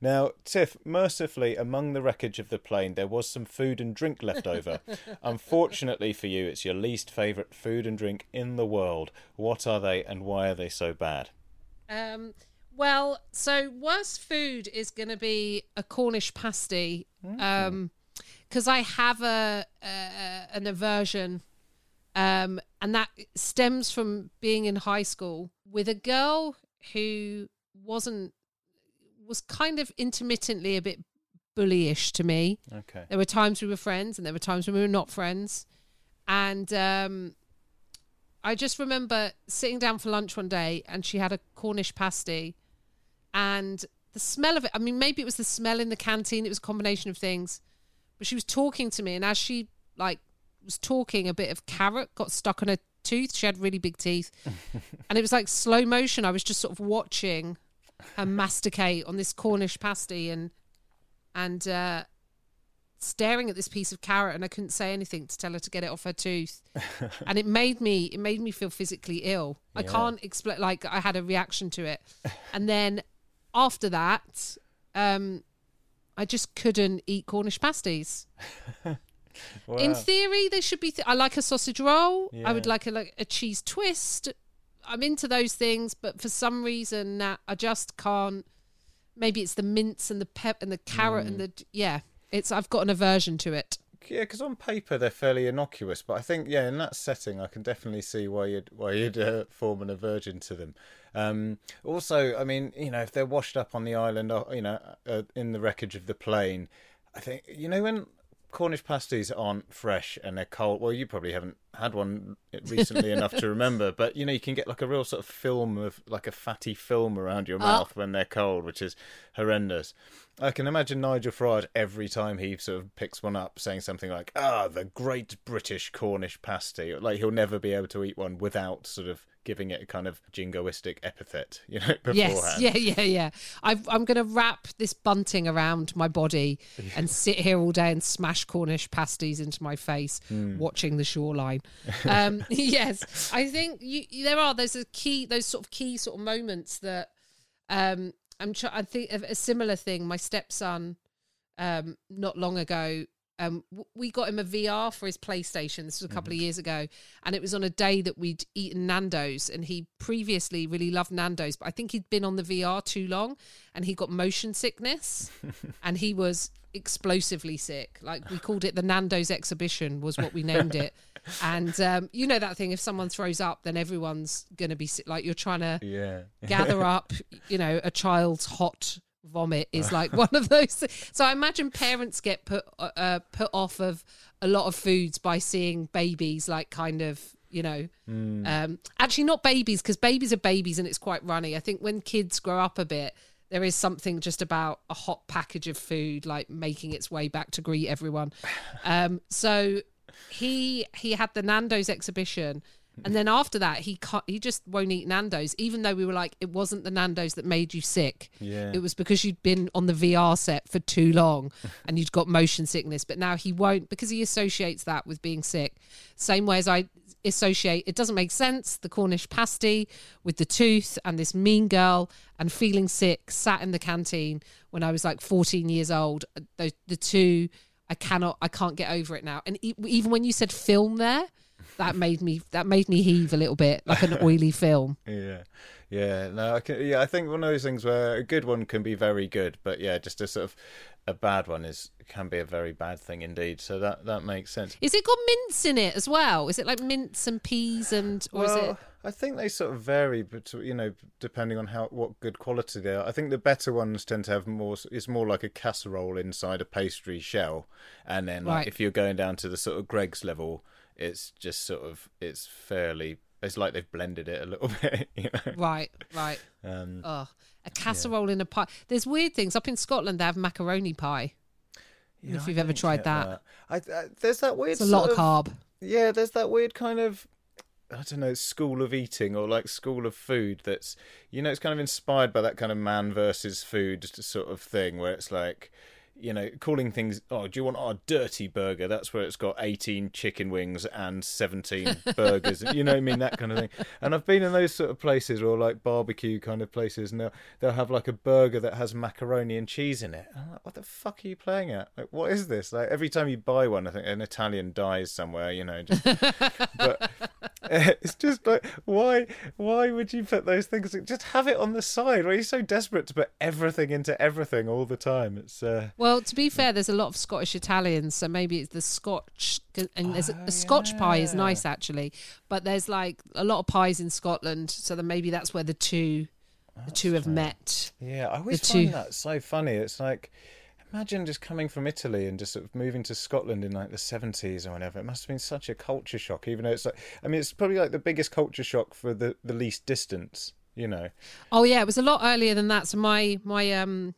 Now, Tiff, mercifully, among the wreckage of the plane, there was some food and drink left over. Unfortunately for you, it's your least favourite food and drink in the world. What are they and why are they so bad? Um, well, so worst food is going to be a Cornish pasty, because um, mm-hmm. I have a, a an aversion, um, and that stems from being in high school with a girl who wasn't was kind of intermittently a bit bullyish to me. Okay. There were times we were friends and there were times when we were not friends. And um, I just remember sitting down for lunch one day and she had a Cornish pasty. And the smell of it, I mean, maybe it was the smell in the canteen. It was a combination of things. But she was talking to me. And as she like was talking, a bit of carrot got stuck on her tooth. She had really big teeth. And it was like slow motion. I was just sort of watching and masticate on this Cornish pasty and and uh, staring at this piece of carrot, and I couldn't say anything to tell her to get it off her tooth. And it made me it made me feel physically ill. Yeah. I can't explain, like I had a reaction to it. And then after that, um, I just couldn't eat Cornish pasties. Wow. In theory, they should be, th- I like a sausage roll. Yeah. I would like a, like a cheese twist. I'm into those things, but for some reason that I just can't. Maybe it's the mince and the pep and the carrot mm. and the yeah. It's I've got an aversion to it. Yeah, because on paper they're fairly innocuous, but I think yeah, in that setting, I can definitely see why you'd why you'd uh, form an aversion to them. Um, also, I mean, you know, if they're washed up on the island, you know, uh, in the wreckage of the plane, I think you know when Cornish pasties aren't fresh and they're cold. Well, you probably haven't had one recently enough to remember, but you know you can get like a real sort of film of like a fatty film around your mouth oh. when they're cold, which is horrendous. I can imagine Nigel Farage every time he sort of picks one up saying something like, "Ah, the great British Cornish pasty." Like he'll never be able to eat one without sort of giving it a kind of jingoistic epithet, you know, beforehand. Yes, yeah, yeah, yeah. I've, I'm going to wrap this bunting around my body and sit here all day and smash Cornish pasties into my face, mm. watching the shoreline. Um, yes, I think you, there are those are key, those sort of key sort of moments that um, I'm. Try- I think of a similar thing. My stepson, um, not long ago. Um, we got him a V R for his PlayStation. This was a couple mm-hmm. of years ago, and it was on a day that we'd eaten Nando's, and he previously really loved Nando's, but I think he'd been on the V R too long and he got motion sickness and he was explosively sick. Like we called it the Nando's exhibition was what we named it. And um, you know that thing, if someone throws up then everyone's going to be sick. Like you're trying to yeah. gather up, you know, a child's hot vomit is like one of those. So I imagine parents get put uh, put off of a lot of foods by seeing babies like kind of, you know, mm. um, actually not babies, because babies are babies and it's quite runny. I think when kids grow up a bit, there is something just about a hot package of food like making its way back to greet everyone. Um, so he he had the Nando's exhibition. And then after that, he can't, he just won't eat Nando's, even though we were like, it wasn't the Nando's that made you sick. Yeah. It was because you'd been on the V R set for too long and you'd got motion sickness. But now he won't, because he associates that with being sick. Same way as I associate, it doesn't make sense, the Cornish pasty with the tooth and this mean girl and feeling sick, sat in the canteen when I was like fourteen years old. The, the two, I cannot, I can't get over it now. And e- even when you said film there, That made me. That made me heave a little bit, like an oily film. yeah, yeah. No, I can, yeah. I think one of those things where a good one can be very good, but yeah, just a sort of a bad one is can be a very bad thing indeed. So that that makes sense. Is it got mince in it as well? Is it like mince and peas and? Or well, is it... I think they sort of vary, but you know, depending on how what good quality they are. I think the better ones tend to have more. It's more like a casserole inside a pastry shell, and then like, right. if you're going down to the sort of Greg's level. It's just sort of, it's fairly It's like they've blended it a little bit. You know? Right, right. Um, oh, a casserole yeah. in a pie. There's weird things. Up in Scotland, they have macaroni pie. Yeah, if you've I ever tried that. that. I, I, there's that weird... It's a lot of, of carb. Yeah, there's that weird kind of, I don't know, school of eating or like school of food that's, you know, it's kind of inspired by that kind of man versus food sort of thing where it's like... You know, calling things, oh, do you want our dirty burger? That's where it's got eighteen chicken wings and seventeen burgers. You know what I mean? That kind of thing. And I've been in those sort of places or like barbecue kind of places and they'll, they'll have like a burger that has macaroni and cheese in it. And I'm like, what the fuck are you playing at? Like, what is this? Like, every time you buy one, I think an Italian dies somewhere, you know. Just, but it's just like, why why would you put those things? Just have it on the side. Why are you so desperate to put everything into everything all the time? It's... Uh, Well, to be fair, there's a lot of Scottish Italians, so maybe it's the Scotch, and there's oh, a, a Scotch yeah. pie is nice actually, but there's like a lot of pies in Scotland, so then maybe that's where the two, that's the two true. have met. Yeah, I always the find two. that so funny. It's like, imagine just coming from Italy and just sort of moving to Scotland in like the seventies or whatever. It must have been such a culture shock, even though it's like, I mean, it's probably like the biggest culture shock for the, the least distance, you know. Oh yeah, it was a lot earlier than that. So my my um.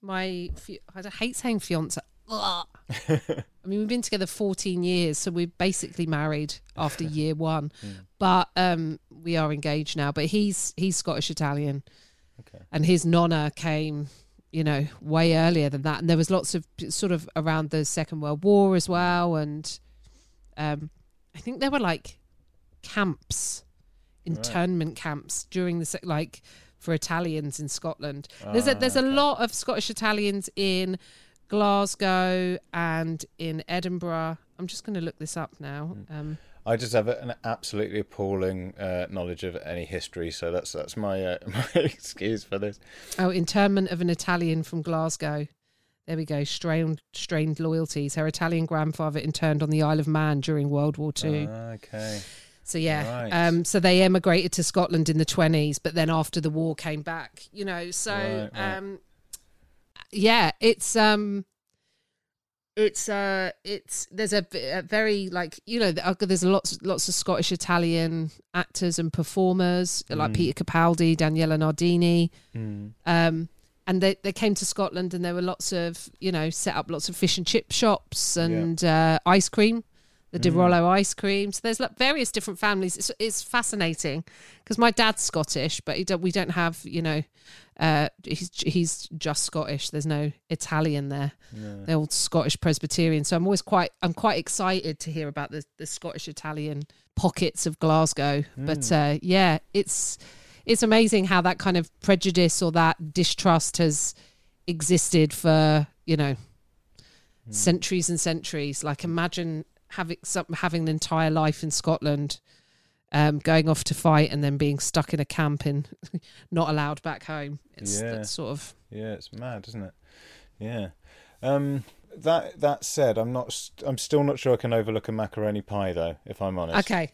My, I hate saying fiance. I mean, we've been together fourteen years, so we're basically married after year one. Mm. But um, we are engaged now. But he's he's Scottish Italian, okay. And his nonna came, you know, way earlier than that. And there was lots of sort of around the Second World War as well. And um, I think there were like camps, internment right. camps during the like. for Italians in Scotland. There's a, there's a lot of Scottish Italians in Glasgow and in Edinburgh. I'm just going to look this up now. Um, I just have an absolutely appalling uh, knowledge of any history, so that's that's my, uh, my excuse for this. Oh, internment of an Italian from Glasgow. There we go, strained, strained loyalties. Her Italian grandfather interned on the Isle of Man during World War Two. Uh, okay. So, yeah, right. um, so they emigrated to Scotland in the twenties, but then after the war came back, you know. So, right, right. Um, yeah, it's, um, it's, uh, it's, there's a, a very, like, you know, there's lots lots of Scottish Italian actors and performers, mm. like Peter Capaldi, Daniela Nardini. Mm. Um, and they, they came to Scotland and there were lots of, you know, set up lots of fish and chip shops and yeah. uh, ice cream. The Di Rollo mm. ice cream. So there's like various different families. It's, it's fascinating because my dad's Scottish, but he don't, we don't have, you know, uh, he's he's just Scottish. There's no Italian there. No. They're all Scottish Presbyterian. So I'm always quite I'm quite excited to hear about the, the Scottish Italian pockets of Glasgow. Mm. But uh, yeah, it's it's amazing how that kind of prejudice or that distrust has existed for, you know, mm. centuries and centuries. Like imagine. Having some, having an entire life in Scotland, um, going off to fight and then being stuck in a camp and not allowed back home. It's yeah. That's sort of yeah, it's mad, isn't it? Yeah. Um, that that said, I'm not. St- I'm still not sure I can overlook a macaroni pie though. If I'm honest. Okay.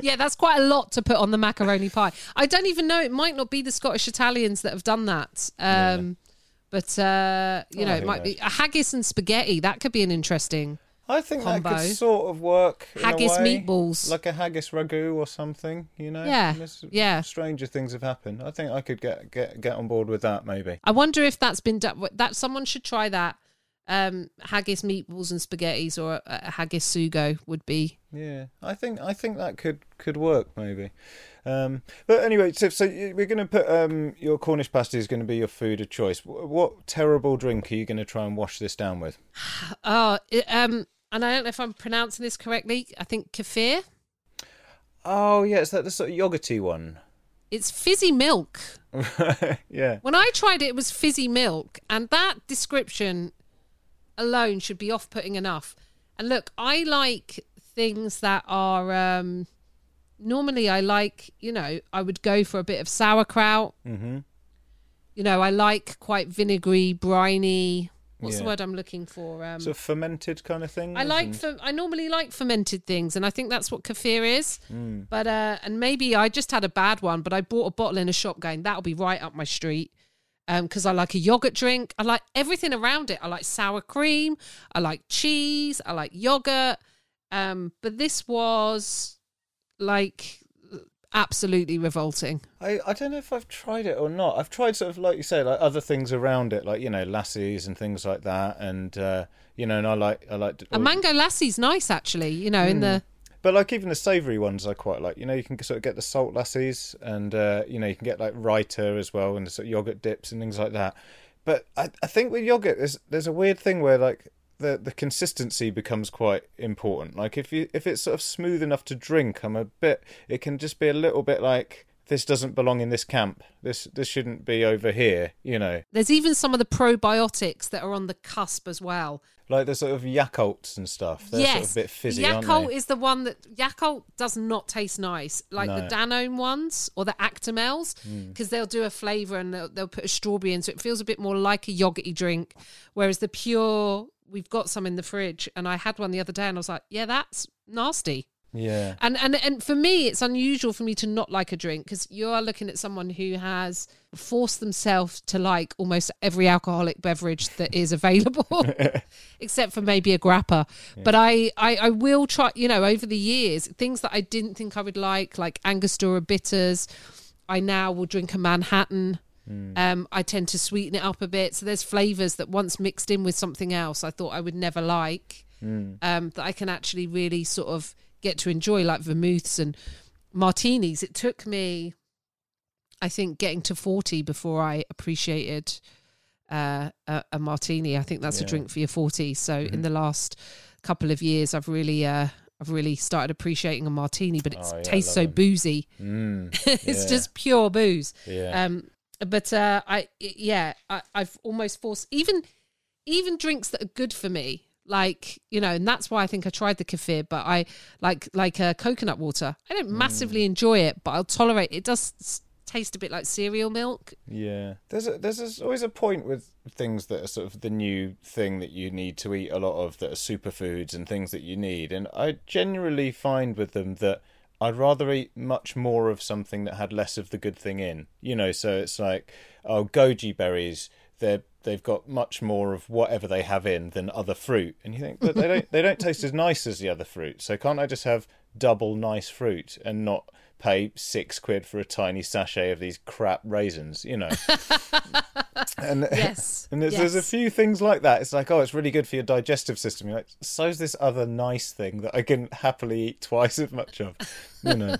Yeah, that's quite a lot to put on the macaroni pie. I don't even know. It might not be the Scottish Italians that have done that. Um, yeah. But uh, you oh, know, it might knows. be a haggis and spaghetti. That could be an interesting. I think combo. That could sort of work. Haggis in a way. Meatballs. Like a haggis ragu or something, you know? Yeah, There's, yeah. Stranger things have happened. I think I could get, get get on board with that, maybe. I wonder if that's been done. That, someone should try that. Um, haggis meatballs and spaghettis or a, a haggis sugo would be... Yeah, I think I think that could, could work, maybe. Um, but anyway, so, so we're going to put... Um, your Cornish pasty is going to be your food of choice. What, what terrible drink are you going to try and wash this down with? Oh, it, um... And I don't know if I'm pronouncing this correctly. I think kefir. Oh, yeah. It's that the sort of yogurty one. It's fizzy milk. Yeah. When I tried it, it was fizzy milk. And that description alone should be off-putting enough. And look, I like things that are... Um, normally, I like, you know, I would go for a bit of sauerkraut. Mm-hmm. You know, I like quite vinegary, briny... What's yeah. the word I'm looking for? Um, so fermented kind of thing. I like. Fer- I normally like fermented things, and I think that's what kefir is. Mm. But uh, and maybe I just had a bad one. But I bought a bottle in a shop, going that'll be right up my street, because um, I like a yogurt drink. I like everything around it. I like sour cream. I like cheese. I like yogurt. Um, but this was like absolutely revolting. I, I don't know if I've tried it or not. I've tried sort of, like you say, like other things around it, like, you know, lassies and things like that. And, uh, you know, and I like... I like to, a mango lassie's nice, actually, you know, mm. in the... But, like, even the savoury ones I quite like. You know, you can sort of get the salt lassies and, uh, you know, you can get, like, raita as well and the sort of yoghurt dips and things like that. But I, I think with yoghurt, there's, there's a weird thing where, like, the, the consistency becomes quite important. Like, if you if it's sort of smooth enough to drink, I'm a bit... It can just be a little bit like... This doesn't belong in this camp. This this shouldn't be over here, you know. There's even some of the probiotics that are on the cusp as well. Like the sort of Yakults and stuff. They're yes. sort of a bit fizzy, Yakult aren't they? Is the one that... Yakult does not taste nice. Like no. the Danone ones or the Actimels, because mm. they'll do a flavour and they'll, they'll put a strawberry in, so it feels a bit more like a yoghurty drink. Whereas the pure... We've got some in the fridge, and I had one the other day and I was like, yeah, that's nasty. Yeah. And, and and for me, it's unusual for me to not like a drink, because you are looking at someone who has forced themselves to like almost every alcoholic beverage that is available, except for maybe a grappa. Yeah. But I, I, I will try, you know, over the years, things that I didn't think I would like, like Angostura bitters. I now will drink a Manhattan. Mm. Um, I tend to sweeten it up a bit. So there's flavours that once mixed in with something else I thought I would never like, mm. um, that I can actually really sort of get to enjoy, like vermouths and martinis. It took me, I think, getting to forty before I appreciated uh, a, a martini. I think that's yeah. a drink for your forties. So mm-hmm. in the last couple of years, I've really, uh, I've really started appreciating a martini. But it oh, yeah, tastes so them. boozy. Mm, it's yeah. just pure booze. Yeah. Um, but uh, I, yeah, I, I've almost forced even, even drinks that are good for me. Like, you know, and that's why I think I tried the kefir, but I like like uh, coconut water. I don't massively mm. enjoy it, but I'll tolerate it. It does taste a bit like cereal milk. Yeah. There's a, there's always a point with things that are sort of the new thing that you need to eat a lot of, that are superfoods and things that you need. And I generally find with them that I'd rather eat much more of something that had less of the good thing in. You know, so it's like, oh, goji berries, they're they've got much more of whatever they have in than other fruit, and you think, but they don't they don't taste as nice as the other fruit, so can't I just have double nice fruit and not pay six quid for a tiny sachet of these crap raisins, you know? and yes and there's, yes. there's a few things like that. It's like, oh, it's really good for your digestive system. You're like, so's this other nice thing that I can happily eat twice as much of, you know.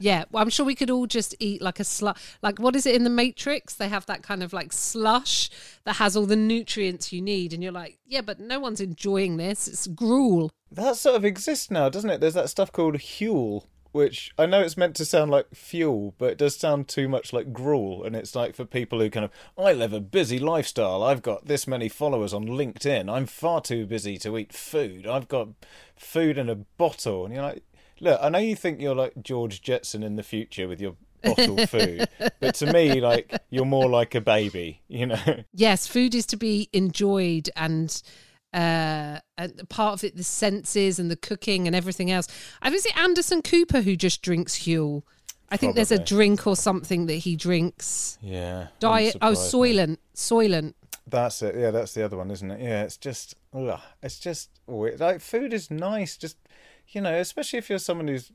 Yeah, well, I'm sure we could all just eat like a slush. Like, what is it in The Matrix? They have that kind of like slush that has all the nutrients you need. And you're like, yeah, but no one's enjoying this. It's gruel. That sort of exists now, doesn't it? There's that stuff called huel, which I know it's meant to sound like fuel, but it does sound too much like gruel. And it's like for people who kind of, I live a busy lifestyle. I've got this many followers on LinkedIn. I'm far too busy to eat food. I've got food in a bottle. And you're like, look, I know you think you're like George Jetson in the future with your bottled food, but to me, like, you're more like a baby, you know? Yes, food is to be enjoyed, and uh, and part of it, the senses and the cooking and everything else. I think it's Anderson Cooper who just drinks huel. I think Probably. There's a drink or something that he drinks. Yeah. Diet. Oh, Soylent. Soylent. That's it. Yeah, that's the other one, isn't it? Yeah, it's just, ugh, it's just, weird. Like, food is nice, just... You know, especially if you're someone who's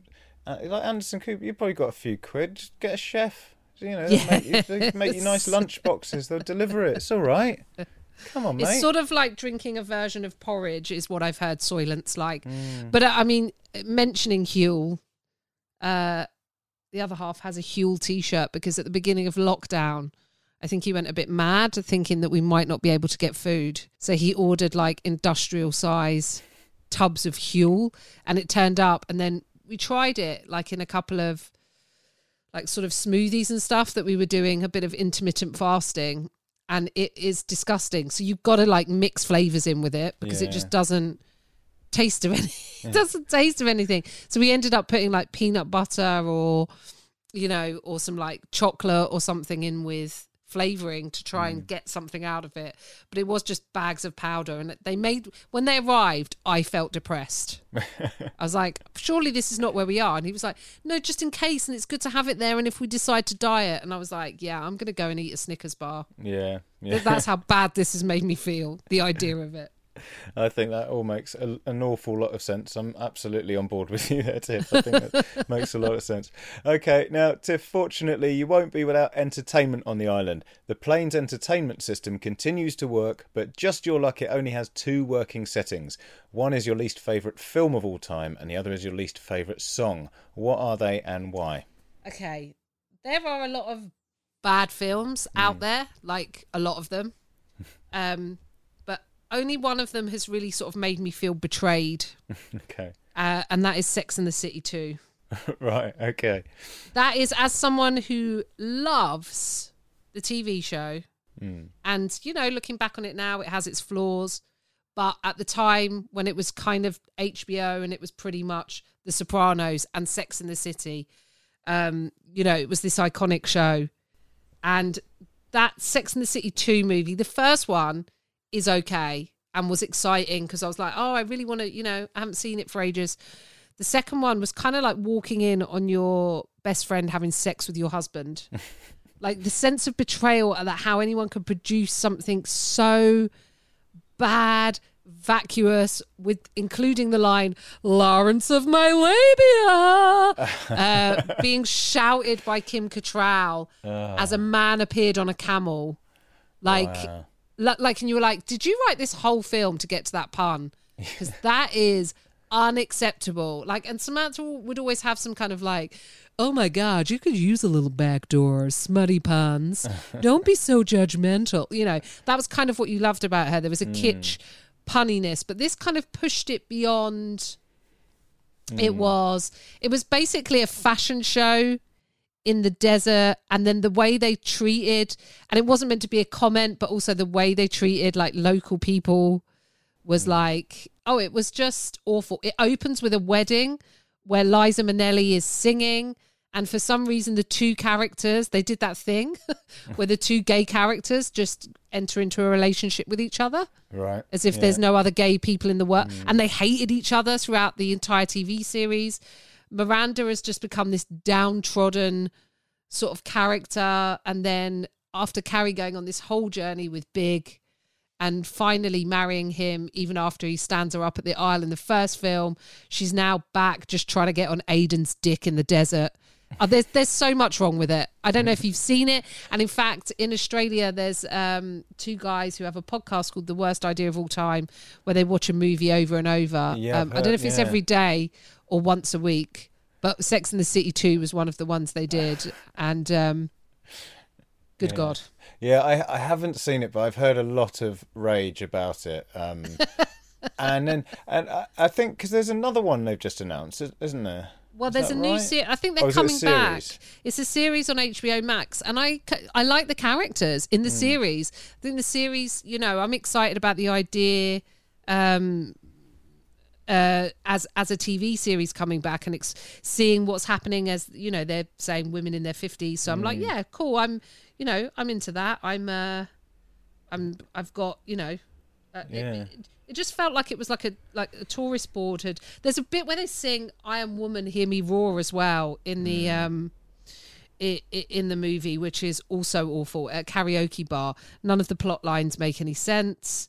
uh, like Anderson Cooper, you've probably got a few quid. Just get a chef. You know, yes. make you, they make you nice lunch boxes. They'll deliver it. It's all right. Come on, mate. It's sort of like drinking a version of porridge, is what I've heard Soylent's like. Mm. But uh, I mean, mentioning huel, uh, the other half has a huel T-shirt because at the beginning of lockdown, I think he went a bit mad, thinking that we might not be able to get food, so he ordered like industrial size tubs of huel, and it turned up, and then we tried it like in a couple of like sort of smoothies and stuff that we were doing, a bit of intermittent fasting, and it is disgusting. So you've got to like mix flavors in with it, because yeah. it just doesn't taste of any it doesn't taste of anything. So we ended up putting like peanut butter or, you know, or some like chocolate or something in with flavouring to try and get something out of it, but it was just bags of powder. And they made, when they arrived, I felt depressed. I was like, surely this is not where we are. And he was like, no, just in case, and it's good to have it there, and if we decide to diet. And I was like, yeah, I'm gonna go and eat a Snickers bar. Yeah, yeah. That's how bad this has made me feel, the idea of it. I think that all makes a, an awful lot of sense. I'm absolutely on board with you there, Tiff. I think that makes a lot of sense. Okay, now, Tiff, fortunately, you won't be without entertainment on the island. The plane's entertainment system continues to work, but just your luck, it only has two working settings. One is your least favourite film of all time, and the other is your least favourite song. What are they and why? Okay, there are a lot of bad films mm. out there, like a lot of them. Um, but only one of them has really sort of made me feel betrayed. Okay. Uh, and that is Sex and the City two. Right, okay. That is, as someone who loves the T V show, mm. and, you know, looking back on it now, it has its flaws. But at the time when it was kind of H B O and it was pretty much The Sopranos and Sex and the City, um, you know, it was this iconic show. And that Sex and the City two movie, the first one, is okay and was exciting because I was like, oh, I really want to, you know, I haven't seen it for ages. The second one was kind of like walking in on your best friend having sex with your husband. Like the sense of betrayal and that how anyone could produce something so bad, vacuous, with including the line, Lawrence of my labia, uh, being shouted by Kim Cattrall oh. as a man appeared on a camel. Like, wow. l- like, and you were like, did you write this whole film to get to that pun? Because that is unacceptable. Like, and Samantha would always have some kind of like, oh my God, you could use a little backdoor, smutty puns. Don't be so judgmental. You know, that was kind of what you loved about her. There was a mm. kitsch punniness, but this kind of pushed it beyond. Mm. It was, it was basically a fashion show in the desert, and then the way they treated, and it wasn't meant to be a comment, but also the way they treated like local people was mm. like, oh, it was just awful. It opens with a wedding where Liza Minnelli is singing, and for some reason the two characters, they did that thing where the two gay characters just enter into a relationship with each other, right? As if yeah. there's no other gay people in the world. Mm. And they hated each other throughout the entire T V series. Miranda has just become this downtrodden sort of character. And then after Carrie going on this whole journey with Big and finally marrying him, even after he stands her up at the aisle in the first film, she's now back just trying to get on Aiden's dick in the desert. Oh, there's there's so much wrong with it. I don't know if you've seen it. And in fact, in Australia, there's um, two guys who have a podcast called The Worst Idea of All Time, where they watch a movie over and over. Yeah, um, heard, I don't know if it's yeah. every day or once a week, but Sex and the City two was one of the ones they did. And um, good yeah. God. Yeah, I, I haven't seen it, but I've heard a lot of rage about it. Um, and then and I, I think because there's another one they've just announced, isn't there? Well, is there's a right? new series. I think they're oh, coming it back. It's a series on H B O Max. And I, I like the characters in the mm. series. In the series, you know, I'm excited about the idea um, uh, as as a T V series coming back and ex- seeing what's happening as, you know, they're saying women in their fifties. So I'm mm. like, yeah, cool. I'm, you know, I'm into that. I'm, uh, I'm, I've got, you know, uh, yeah. it, it, It just felt like it was like a like a tourist board had. There's a bit where they sing "I Am Woman, Hear Me Roar" as well in the mm. um, it, it, in the movie, which is also awful at a karaoke bar. None of the plot lines make any sense.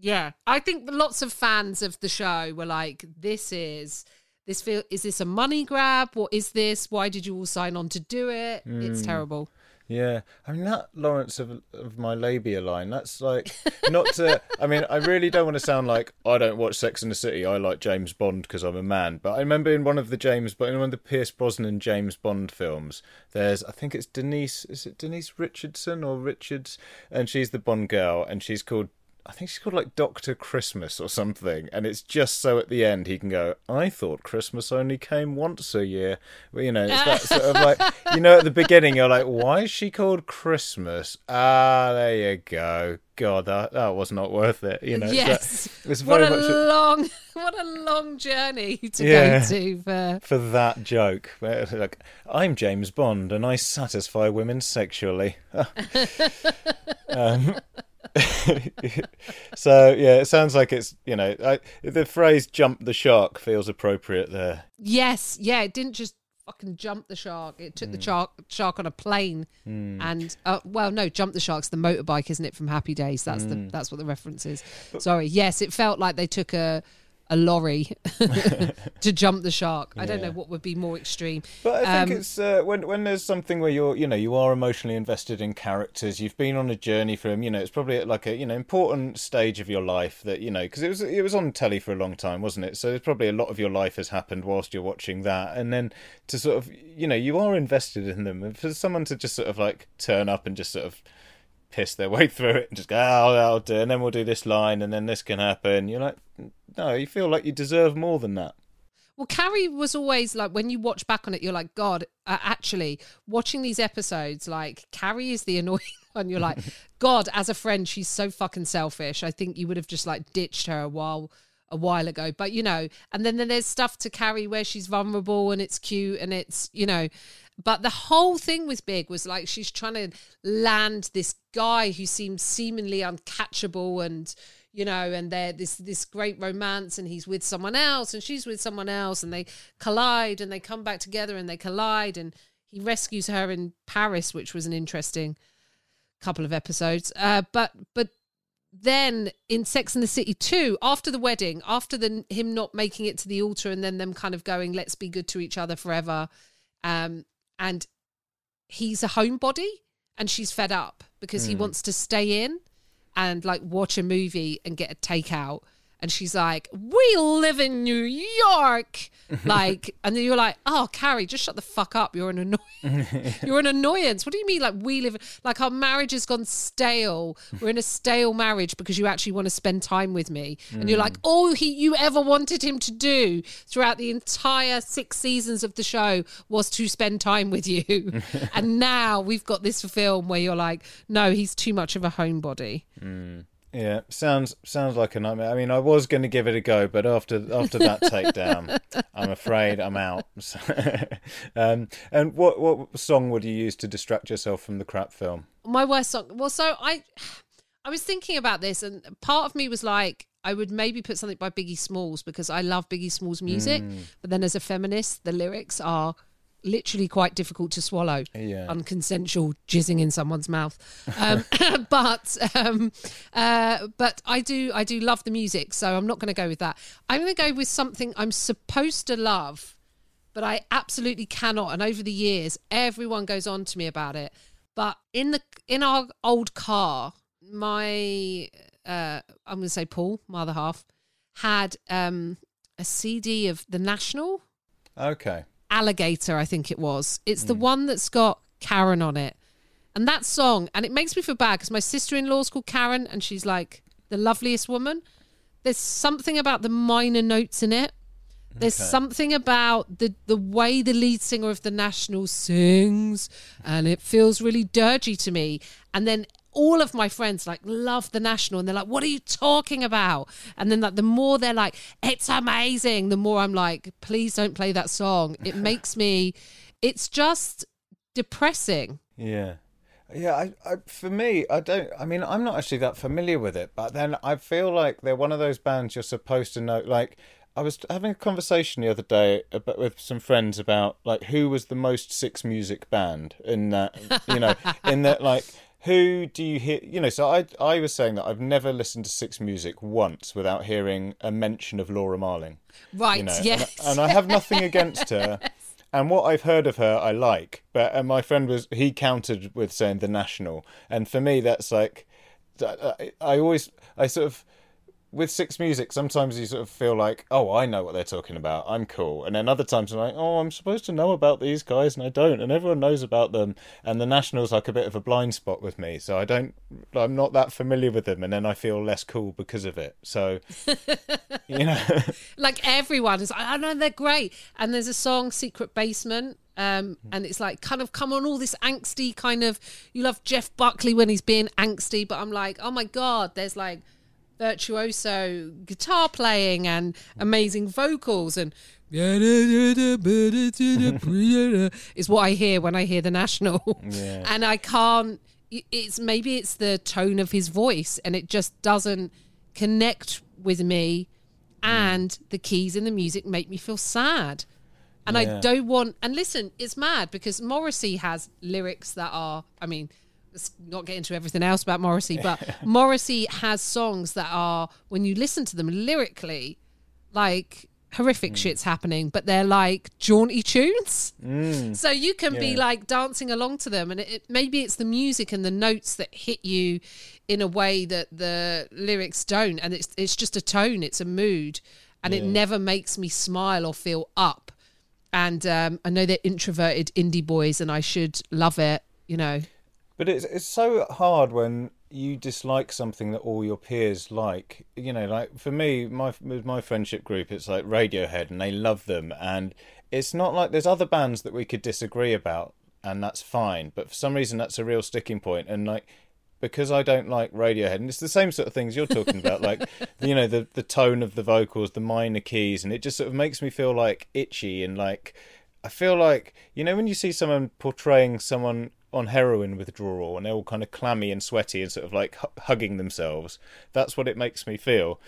Yeah, I think lots of fans of the show were like, "This is this feel is this a money grab? What is this? Why did you all sign on to do it? Mm. It's terrible." Yeah, I mean, that Lawrence of, of my labia line, that's like, not to, I mean, I really don't want to sound like, I don't watch Sex and the City, I like James Bond because I'm a man. But I remember in one of the James, but in one of the Piers Brosnan James Bond films, there's, I think it's Denise, is it Denise Richardson or Richards? And she's the Bond girl, and she's called, I think she's called like Doctor Christmas or something, and it's just so at the end he can go, I thought Christmas only came once a year. Well, you know, it's that sort of like, you know, at the beginning you're like, why is she called Christmas? Ah, there you go. God, that, that was not worth it. You know, yes. That, it's very what a much long, a... what a long journey to yeah, go to for for that joke. Like, I'm James Bond and I satisfy women sexually. um, so yeah, it sounds like it's, you know, I, the phrase "jump the shark" feels appropriate there. Yes, yeah, it didn't just fucking jumped the shark. It took mm. the shark shark on a plane, mm. and uh, well, no, jumped the shark's the motorbike, isn't it? From Happy Days. That's mm. the that's what the reference is. Sorry. Yes, it felt like they took a a lorry to jump the shark. I yeah. don't know what would be more extreme. But I think um, it's uh, when when there's something where you're, you know, you are emotionally invested in characters. You've been on a journey for them. You know, it's probably at like a, you know, important stage of your life that, you know, because it was it was on telly for a long time, wasn't it? So there's probably a lot of your life has happened whilst you're watching that, and then to sort of, you know, you are invested in them, and for someone to just sort of like turn up and just sort of piss their way through it and just go, oh, that'll do, and then we'll do this line, and then this can happen. You're like, no, you feel like you deserve more than that. Well, Carrie was always like, when you watch back on it, you're like, God, uh, actually, watching these episodes, like, Carrie is the annoying one. You're like, God, as a friend, she's so fucking selfish. I think you would have just, like, ditched her a while a while ago. But, you know, and then, then there's stuff to Carrie where she's vulnerable and it's cute and it's, you know... But the whole thing with Big was like she's trying to land this guy who seems seemingly uncatchable, and, you know, and they're this this great romance, and he's with someone else and she's with someone else, and they collide and they come back together and they collide, and he rescues her in Paris, which was an interesting couple of episodes. Uh, but but then in Sex and the City two, after the wedding, after the him not making it to the altar and then them kind of going, let's be good to each other forever, um, and he's a homebody and she's fed up because mm. he wants to stay in and like watch a movie and get a takeout. And she's like, we live in New York. Like, and then you're like, oh, Carrie, just shut the fuck up. You're an annoyance. You're an annoyance. What do you mean? Like, we live, like, our marriage has gone stale. We're in a stale marriage because you actually want to spend time with me. Mm. And you're like, all he, you ever wanted him to do throughout the entire six seasons of the show was to spend time with you. And now we've got this film where you're like, no, he's too much of a homebody. Mm. Yeah, sounds sounds like a nightmare. I mean, I was going to give it a go, but after after that takedown, I'm afraid I'm out. um, and what what song would you use to distract yourself from the crap film? My worst song. Well, so I I was thinking about this, and part of me was like, I would maybe put something by Biggie Smalls because I love Biggie Smalls' music. Mm. But then, as a feminist, the lyrics are literally quite difficult to swallow. Yeah. Unconsensual jizzing in someone's mouth. Um, but um, uh, but I do I do love the music, so I'm not going to go with that. I'm going to go with something I'm supposed to love, but I absolutely cannot. And over the years, everyone goes on to me about it. But in the in our old car, my uh, I'm going to say Paul, my other half, had um, a C D of The National. Okay. Alligator, I think it was. It's mm. the one that's got Karen on it. And that song, and it makes me feel bad because my sister-in-law's called Karen and she's like the loveliest woman. There's something about the minor notes in it. There's okay. something about the, the way the lead singer of The National sings, and it feels really dirgy to me. And then all of my friends like love The National and they're like, what are you talking about? And then like the more they're like, it's amazing, the more I'm like, please don't play that song. It makes me, it's just depressing. Yeah. Yeah, I, I, for me, I don't, I mean, I'm not actually that familiar with it, but then I feel like they're one of those bands you're supposed to know. Like, I was having a conversation the other day about, with some friends about like who was the most Six Music band in that, you know, in that like, who do you hear? You know, so I I was saying that I've never listened to Six Music once without hearing a mention of Laura Marling. Right, you know, yes. And, and I have nothing against her. And what I've heard of her, I like. But and my friend was, he countered with saying The National. And for me, that's like, I, I always, I sort of, with Six Music, sometimes you sort of feel like, oh, I know what they're talking about, I'm cool. And then other times I'm like, oh, I'm supposed to know about these guys and I don't. And everyone knows about them. And The National's like a bit of a blind spot with me. So I don't, I'm not that familiar with them. And then I feel less cool because of it. So, you know. Like everyone is like, I know they're great. And there's a song, Secret Basement. Um, and it's like kind of come on all this angsty kind of, you love Jeff Buckley when he's being angsty. But I'm like, oh my God, there's like virtuoso guitar playing and amazing vocals, and is what I hear when I hear The National. Yeah. And I can't, it's maybe it's the tone of his voice and it just doesn't connect with me, and mm. the keys in the music make me feel sad. And yeah. I don't want... And listen, it's mad because Morrissey has lyrics that are... I mean, let's not get into everything else about Morrissey, but Morrissey has songs that are, when you listen to them lyrically, like... horrific mm. shit's happening, but they're like jaunty tunes. Mm. So you can yeah. be like dancing along to them, and it, it, maybe it's the music and the notes that hit you in a way that the lyrics don't, and it's it's just a tone, it's a mood, and yeah. it never makes me smile or feel up. And um, I know they're introverted indie boys, and I should love it, you know. But it's it's so hard when you dislike something that all your peers like. You know, like for me, my my friendship group, it's like Radiohead, and they love them. And it's not like there's other bands that we could disagree about, and that's fine. But for some reason, that's a real sticking point. And like, because I don't like Radiohead, and it's the same sort of things you're talking about, like, you know, the the tone of the vocals, the minor keys, and it just sort of makes me feel like itchy. And like, I feel like, you know, when you see someone portraying someone on heroin withdrawal and they're all kind of clammy and sweaty and sort of like h- hugging themselves, that's what it makes me feel.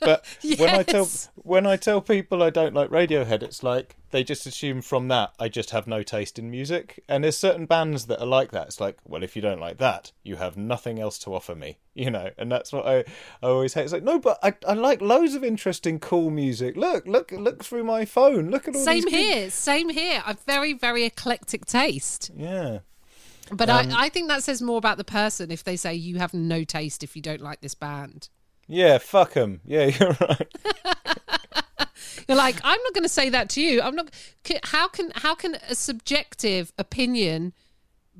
But yes. when I tell when I tell people I don't like Radiohead, it's like they just assume from that I just have no taste in music. And there's certain bands that are like that. It's like, well, if you don't like that, you have nothing else to offer me, you know. And that's what I, I always hate. It's like, no, but I, I like loads of interesting, cool music. Look, look, look through my phone. Look at all these. Same here, same here. I've very, very eclectic taste. Yeah. But um, I, I think that says more about the person if they say you have no taste if you don't like this band. Yeah, fuck them. Yeah, you're right. You're like, I'm not going to say that to you. I'm not. How can how can a subjective opinion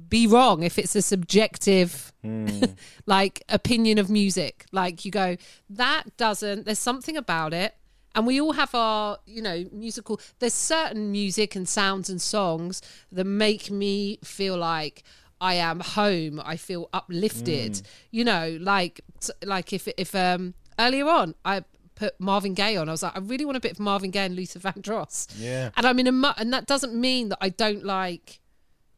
be wrong if it's a subjective mm. like opinion of music? Like you go, that doesn't. There's something about it, and we all have our, you know, musical. There's certain music and sounds and songs that make me feel like I am home. I feel uplifted. Mm. You know, like like if if um earlier on I put Marvin Gaye on. I was like, I really want a bit of Marvin Gaye and Luther Vandross. Yeah. And I'm in a mu- and that doesn't mean that I don't like,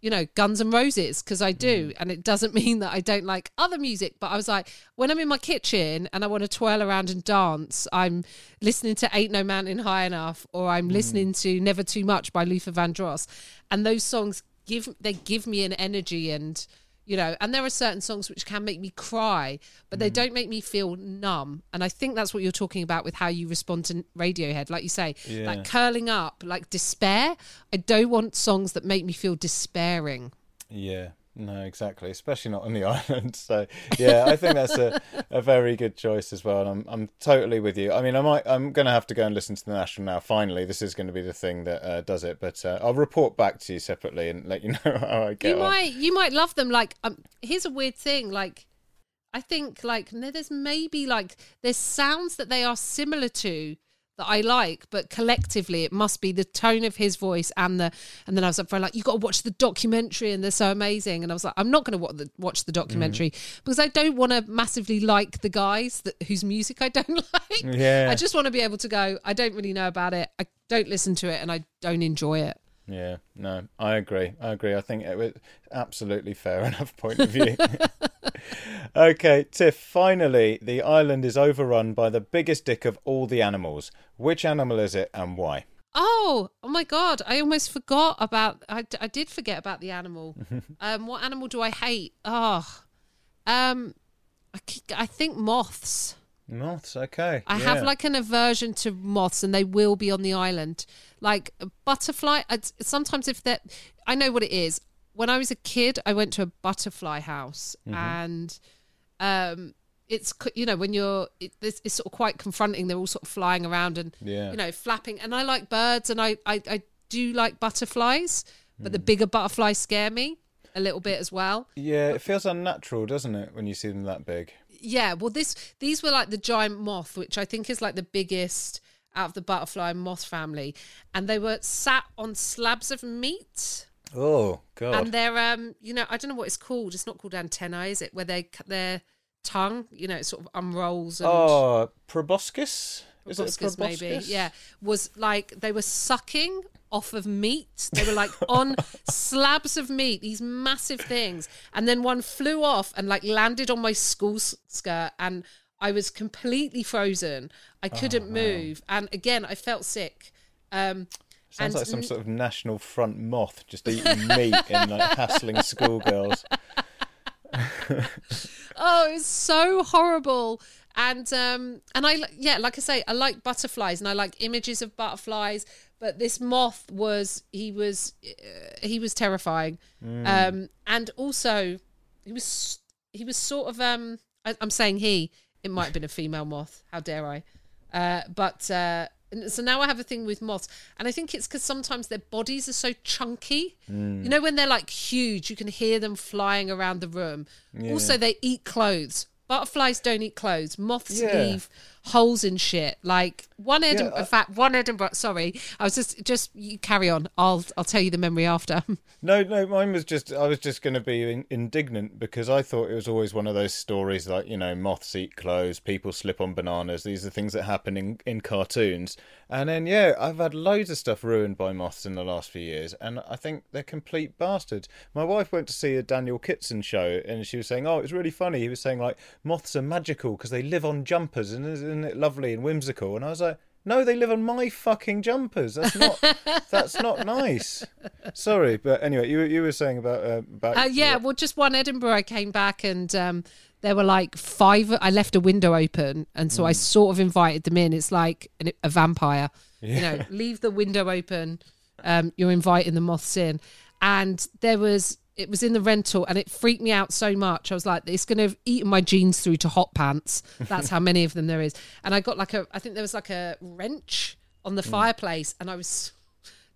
you know, Guns N' Roses, because I do. Mm. And it doesn't mean that I don't like other music. But I was like, when I'm in my kitchen and I want to twirl around and dance, I'm listening to Ain't No Mountain High Enough, or I'm mm. listening to Never Too Much by Luther Vandross. And those songs give they give me an energy, and you know, and there are certain songs which can make me cry, but they mm. don't make me feel numb. And I think that's what you're talking about with how you respond to Radiohead. Like you say, yeah. like curling up, like despair. I don't want songs that make me feel despairing. Yeah, no, exactly. Especially not on the island. So yeah, I think that's a, a very good choice as well. And I'm I'm totally with you. I mean, I might, I'm going to have to go and listen to The National now. Finally, this is going to be the thing that uh, does it. But uh, I'll report back to you separately and let you know how I get on. You might, you might love them. Like, um, here's a weird thing. Like, I think like there's maybe like there's sounds that they are similar to that I like, but collectively it must be the tone of his voice and the and then I was up for like, you got to watch the documentary and they're so amazing, and I was like, I'm not going to watch the documentary mm. because I don't want to massively like the guys that, whose music I don't like. Yeah. I just want to be able to go, I don't really know about it, I don't listen to it, and I don't enjoy it. Yeah, no, I agree. I agree. I think it was absolutely fair enough point of view. Okay, Tiff, finally, the island is overrun by the biggest dick of all the animals. Which animal is it and why? Oh, oh my God, I almost forgot about, I, I did forget about the animal. um, what animal do I hate? Oh, um, I, I think moths. Moths, okay. I yeah. have like an aversion to moths, and they will be on the island. Like a butterfly, I'd, sometimes if they're, I know what it is. When I was a kid, I went to a butterfly house, mm-hmm. and um, it's, you know, when you're, it, it's, it's sort of quite confronting. They're all sort of flying around and, yeah. you know, flapping. And I like birds, and I, I, I do like butterflies, but mm. the bigger butterflies scare me a little bit as well. Yeah, it feels unnatural, doesn't it, when you see them that big? Yeah, well, this these were like the giant moth, which I think is like the biggest out of the butterfly and moth family. And they were sat on slabs of meat. Oh, God. And they're, um, you know, I don't know what it's called. It's not called antennae, is it? Where they cut their tongue, you know, it sort of unrolls. And... Oh, proboscis? Is it proboscis? Maybe, yeah. Was like, they were sucking off of meat. They were like on slabs of meat, these massive things, and then one flew off and like landed on my school skirt, and I was completely frozen. I couldn't oh, wow. move, and again I felt sick. Um Sounds and like some sort of National Front moth just eating meat and like hassling schoolgirls. Oh, it was so horrible. And um, and I yeah, like I say, I like butterflies and I like images of butterflies. But this moth was he was uh, he was terrifying. Mm. Um, and also he was he was sort of um, I, I'm saying he it might have been a female moth. How dare I? Uh, but uh, so now I have a thing with moths, and I think it's because sometimes their bodies are so chunky. Mm. You know, when they're like huge, you can hear them flying around the room. Yeah. Also, they eat clothes. Butterflies don't eat clothes. Moths yeah. leave holes in shit. Like one Edinburgh, yeah, in fact, one Edinburgh. Sorry, I was just, just you carry on. I'll, I'll tell you the memory after. No, no, mine was just, I was just going to be in, indignant because I thought it was always one of those stories like, you know, moths eat clothes, people slip on bananas. These are things that happen in, in cartoons. And then, yeah, I've had loads of stuff ruined by moths in the last few years. And I think they're complete bastards. My wife went to see a Daniel Kitson show and she was saying, oh, it was really funny. He was saying like, moths are magical because they live on jumpers and isn't it lovely and whimsical? And I was like, no, they live on my fucking jumpers. That's not that's not nice. Sorry, but anyway, you you were saying about uh, about uh, yeah, well, just one Edinburgh, I came back and um, there were like five. I left a window open, and so mm. I sort of invited them in. It's like an, a vampire, yeah. You know, leave the window open. Um, you're inviting the moths in, and there was. It was in the rental and it freaked me out so much. I was like, it's going to eat my jeans through to hot pants. That's how many of them there is. And I got like a, I think there was like a wrench on the mm. fireplace and I was,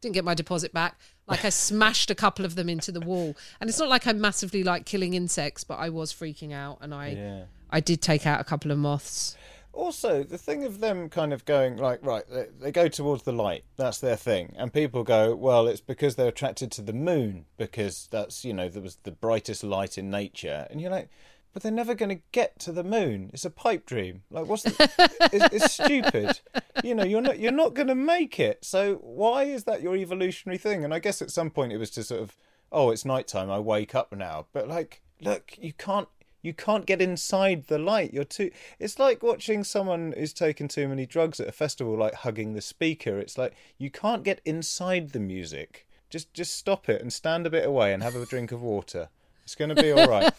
didn't get my deposit back. Like I smashed a couple of them into the wall. And it's not like I'm massively like killing insects, but I was freaking out. And I, yeah. I did take out a couple of moths. Also, the thing of them kind of going like, right, they, they go towards the light. That's their thing. And people go, well, it's because they're attracted to the moon because that's, you know, there was the brightest light in nature. And you're like, but they're never going to get to the moon. It's a pipe dream. Like, what's the, it's, it's stupid. You know, you're not you're not going to make it. So why is that your evolutionary thing? And I guess at some point it was to sort of, oh, it's nighttime. I wake up now. But like, look, you can't. You can't get inside the light. You're too. It's like watching someone who's taken too many drugs at a festival, like hugging the speaker. It's like you can't get inside the music. Just, just stop it and stand a bit away and have a drink of water. It's going to be all right.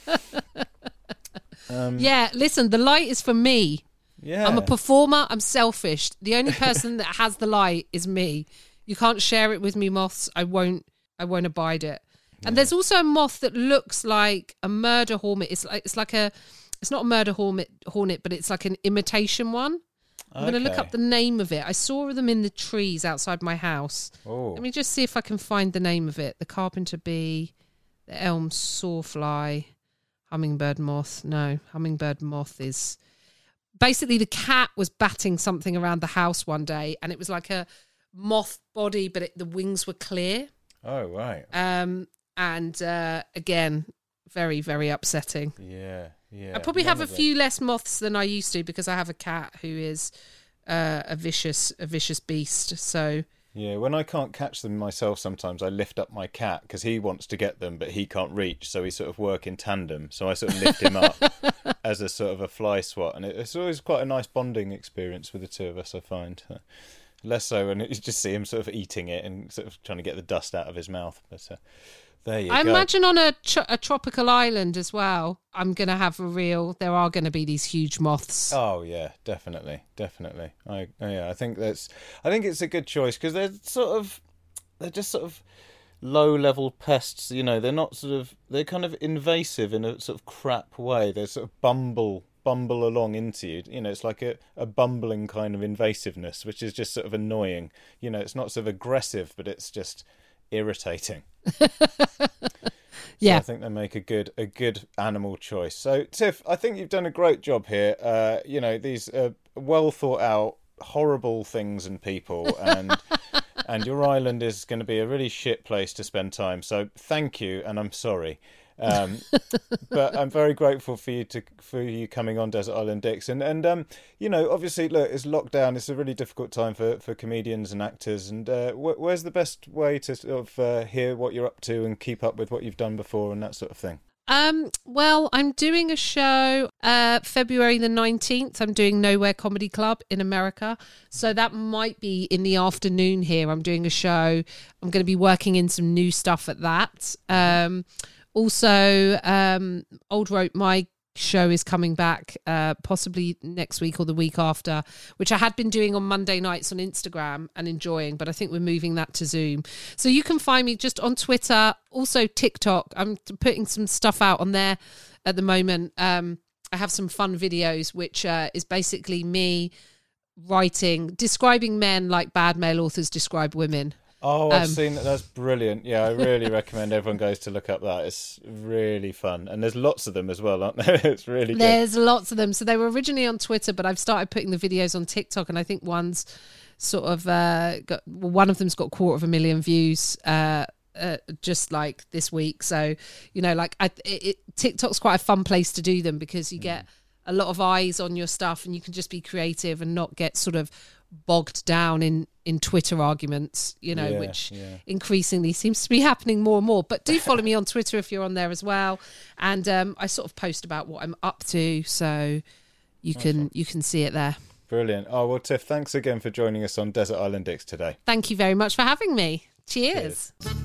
um, yeah, listen, the light is for me. Yeah, I'm a performer. I'm selfish. The only person that has the light is me. You can't share it with me, moths. I won't. I won't abide it. And there's also a moth that looks like a murder hornet. It's like it's like a, it's not a murder hornet, hornet, but it's like an imitation one. I'm okay. going to look up the name of it. I saw them in the trees outside my house. Ooh. Let me just see if I can find the name of it. The carpenter bee, the elm sawfly, hummingbird moth. No, hummingbird moth is basically the cat was batting something around the house one day, and it was like a moth body, but it, the wings were clear. Oh right. Um. And uh, again, very, very upsetting. Yeah, yeah. I probably have a few less moths than I used to because I have a cat who is uh, a vicious, a vicious beast. So yeah, when I can't catch them myself, sometimes I lift up my cat because he wants to get them, but he can't reach. So we sort of work in tandem. So I sort of lift him up as a sort of a fly swat, and it's always quite a nice bonding experience with the two of us, I find. Less so when you just see him sort of eating it and sort of trying to get the dust out of his mouth, but. Uh, There you I go. Imagine on a, tro- a tropical island as well, I'm going to have a real... There are going to be these huge moths. Oh, yeah, definitely, definitely. I yeah, I think that's... I think it's a good choice because they're sort of... They're just sort of low-level pests, you know. They're not sort of... They're kind of invasive in a sort of crap way. They sort of bumble bumble along into you. You know, it's like a, a bumbling kind of invasiveness, which is just sort of annoying. You know, it's not sort of aggressive, but it's just... irritating. Yeah, so I think they make a good a good animal choice. So Tiff, I think you've done a great job here. Uh you know, these uh, well thought out horrible things and people, and and your island is going to be a really shit place to spend time, so thank you and I'm sorry. Um but I'm very grateful for you to for you coming on Desert Island Dicks, and and um you know, obviously look, it's lockdown, it's a really difficult time for for comedians and actors, and uh wh- where's the best way to sort of uh, hear what you're up to and keep up with what you've done before and that sort of thing? Um, well, I'm doing a show uh, February the nineteenth. I'm doing Nowhere Comedy Club in America. So that might be in the afternoon here. I'm doing a show. I'm going to be working in some new stuff at that. Um, also, um, Old Rope, my show is coming back uh, possibly next week or the week after, which I had been doing on Monday nights on Instagram and enjoying, but I think we're moving that to Zoom. So you can find me just on Twitter, also TikTok. I'm putting some stuff out on there at the moment. Um, I have some fun videos, which uh, is basically me writing, describing men like bad male authors describe women. Oh, I've um, seen that. That's brilliant. Yeah, I really recommend everyone goes to look up that. It's really fun. And there's lots of them as well, aren't there? It's really good. There's lots of them. So they were originally on Twitter, but I've started putting the videos on TikTok. And I think one's sort of uh, got, well, one of them's got a quarter of a million views uh, uh, just like this week. So, you know, like I, it, it, TikTok's quite a fun place to do them because you mm. get a lot of eyes on your stuff and you can just be creative and not get sort of bogged down in in Twitter arguments, you know, yeah, which yeah. increasingly seems to be happening more and more. But do follow me on Twitter if you're on there as well. And um, I sort of post about what I'm up to, so you can okay. you can see it there. Brilliant. Oh, well, Tiff, thanks again for joining us on Desert Island Dicks today. Thank you very much for having me. Cheers. Cheers.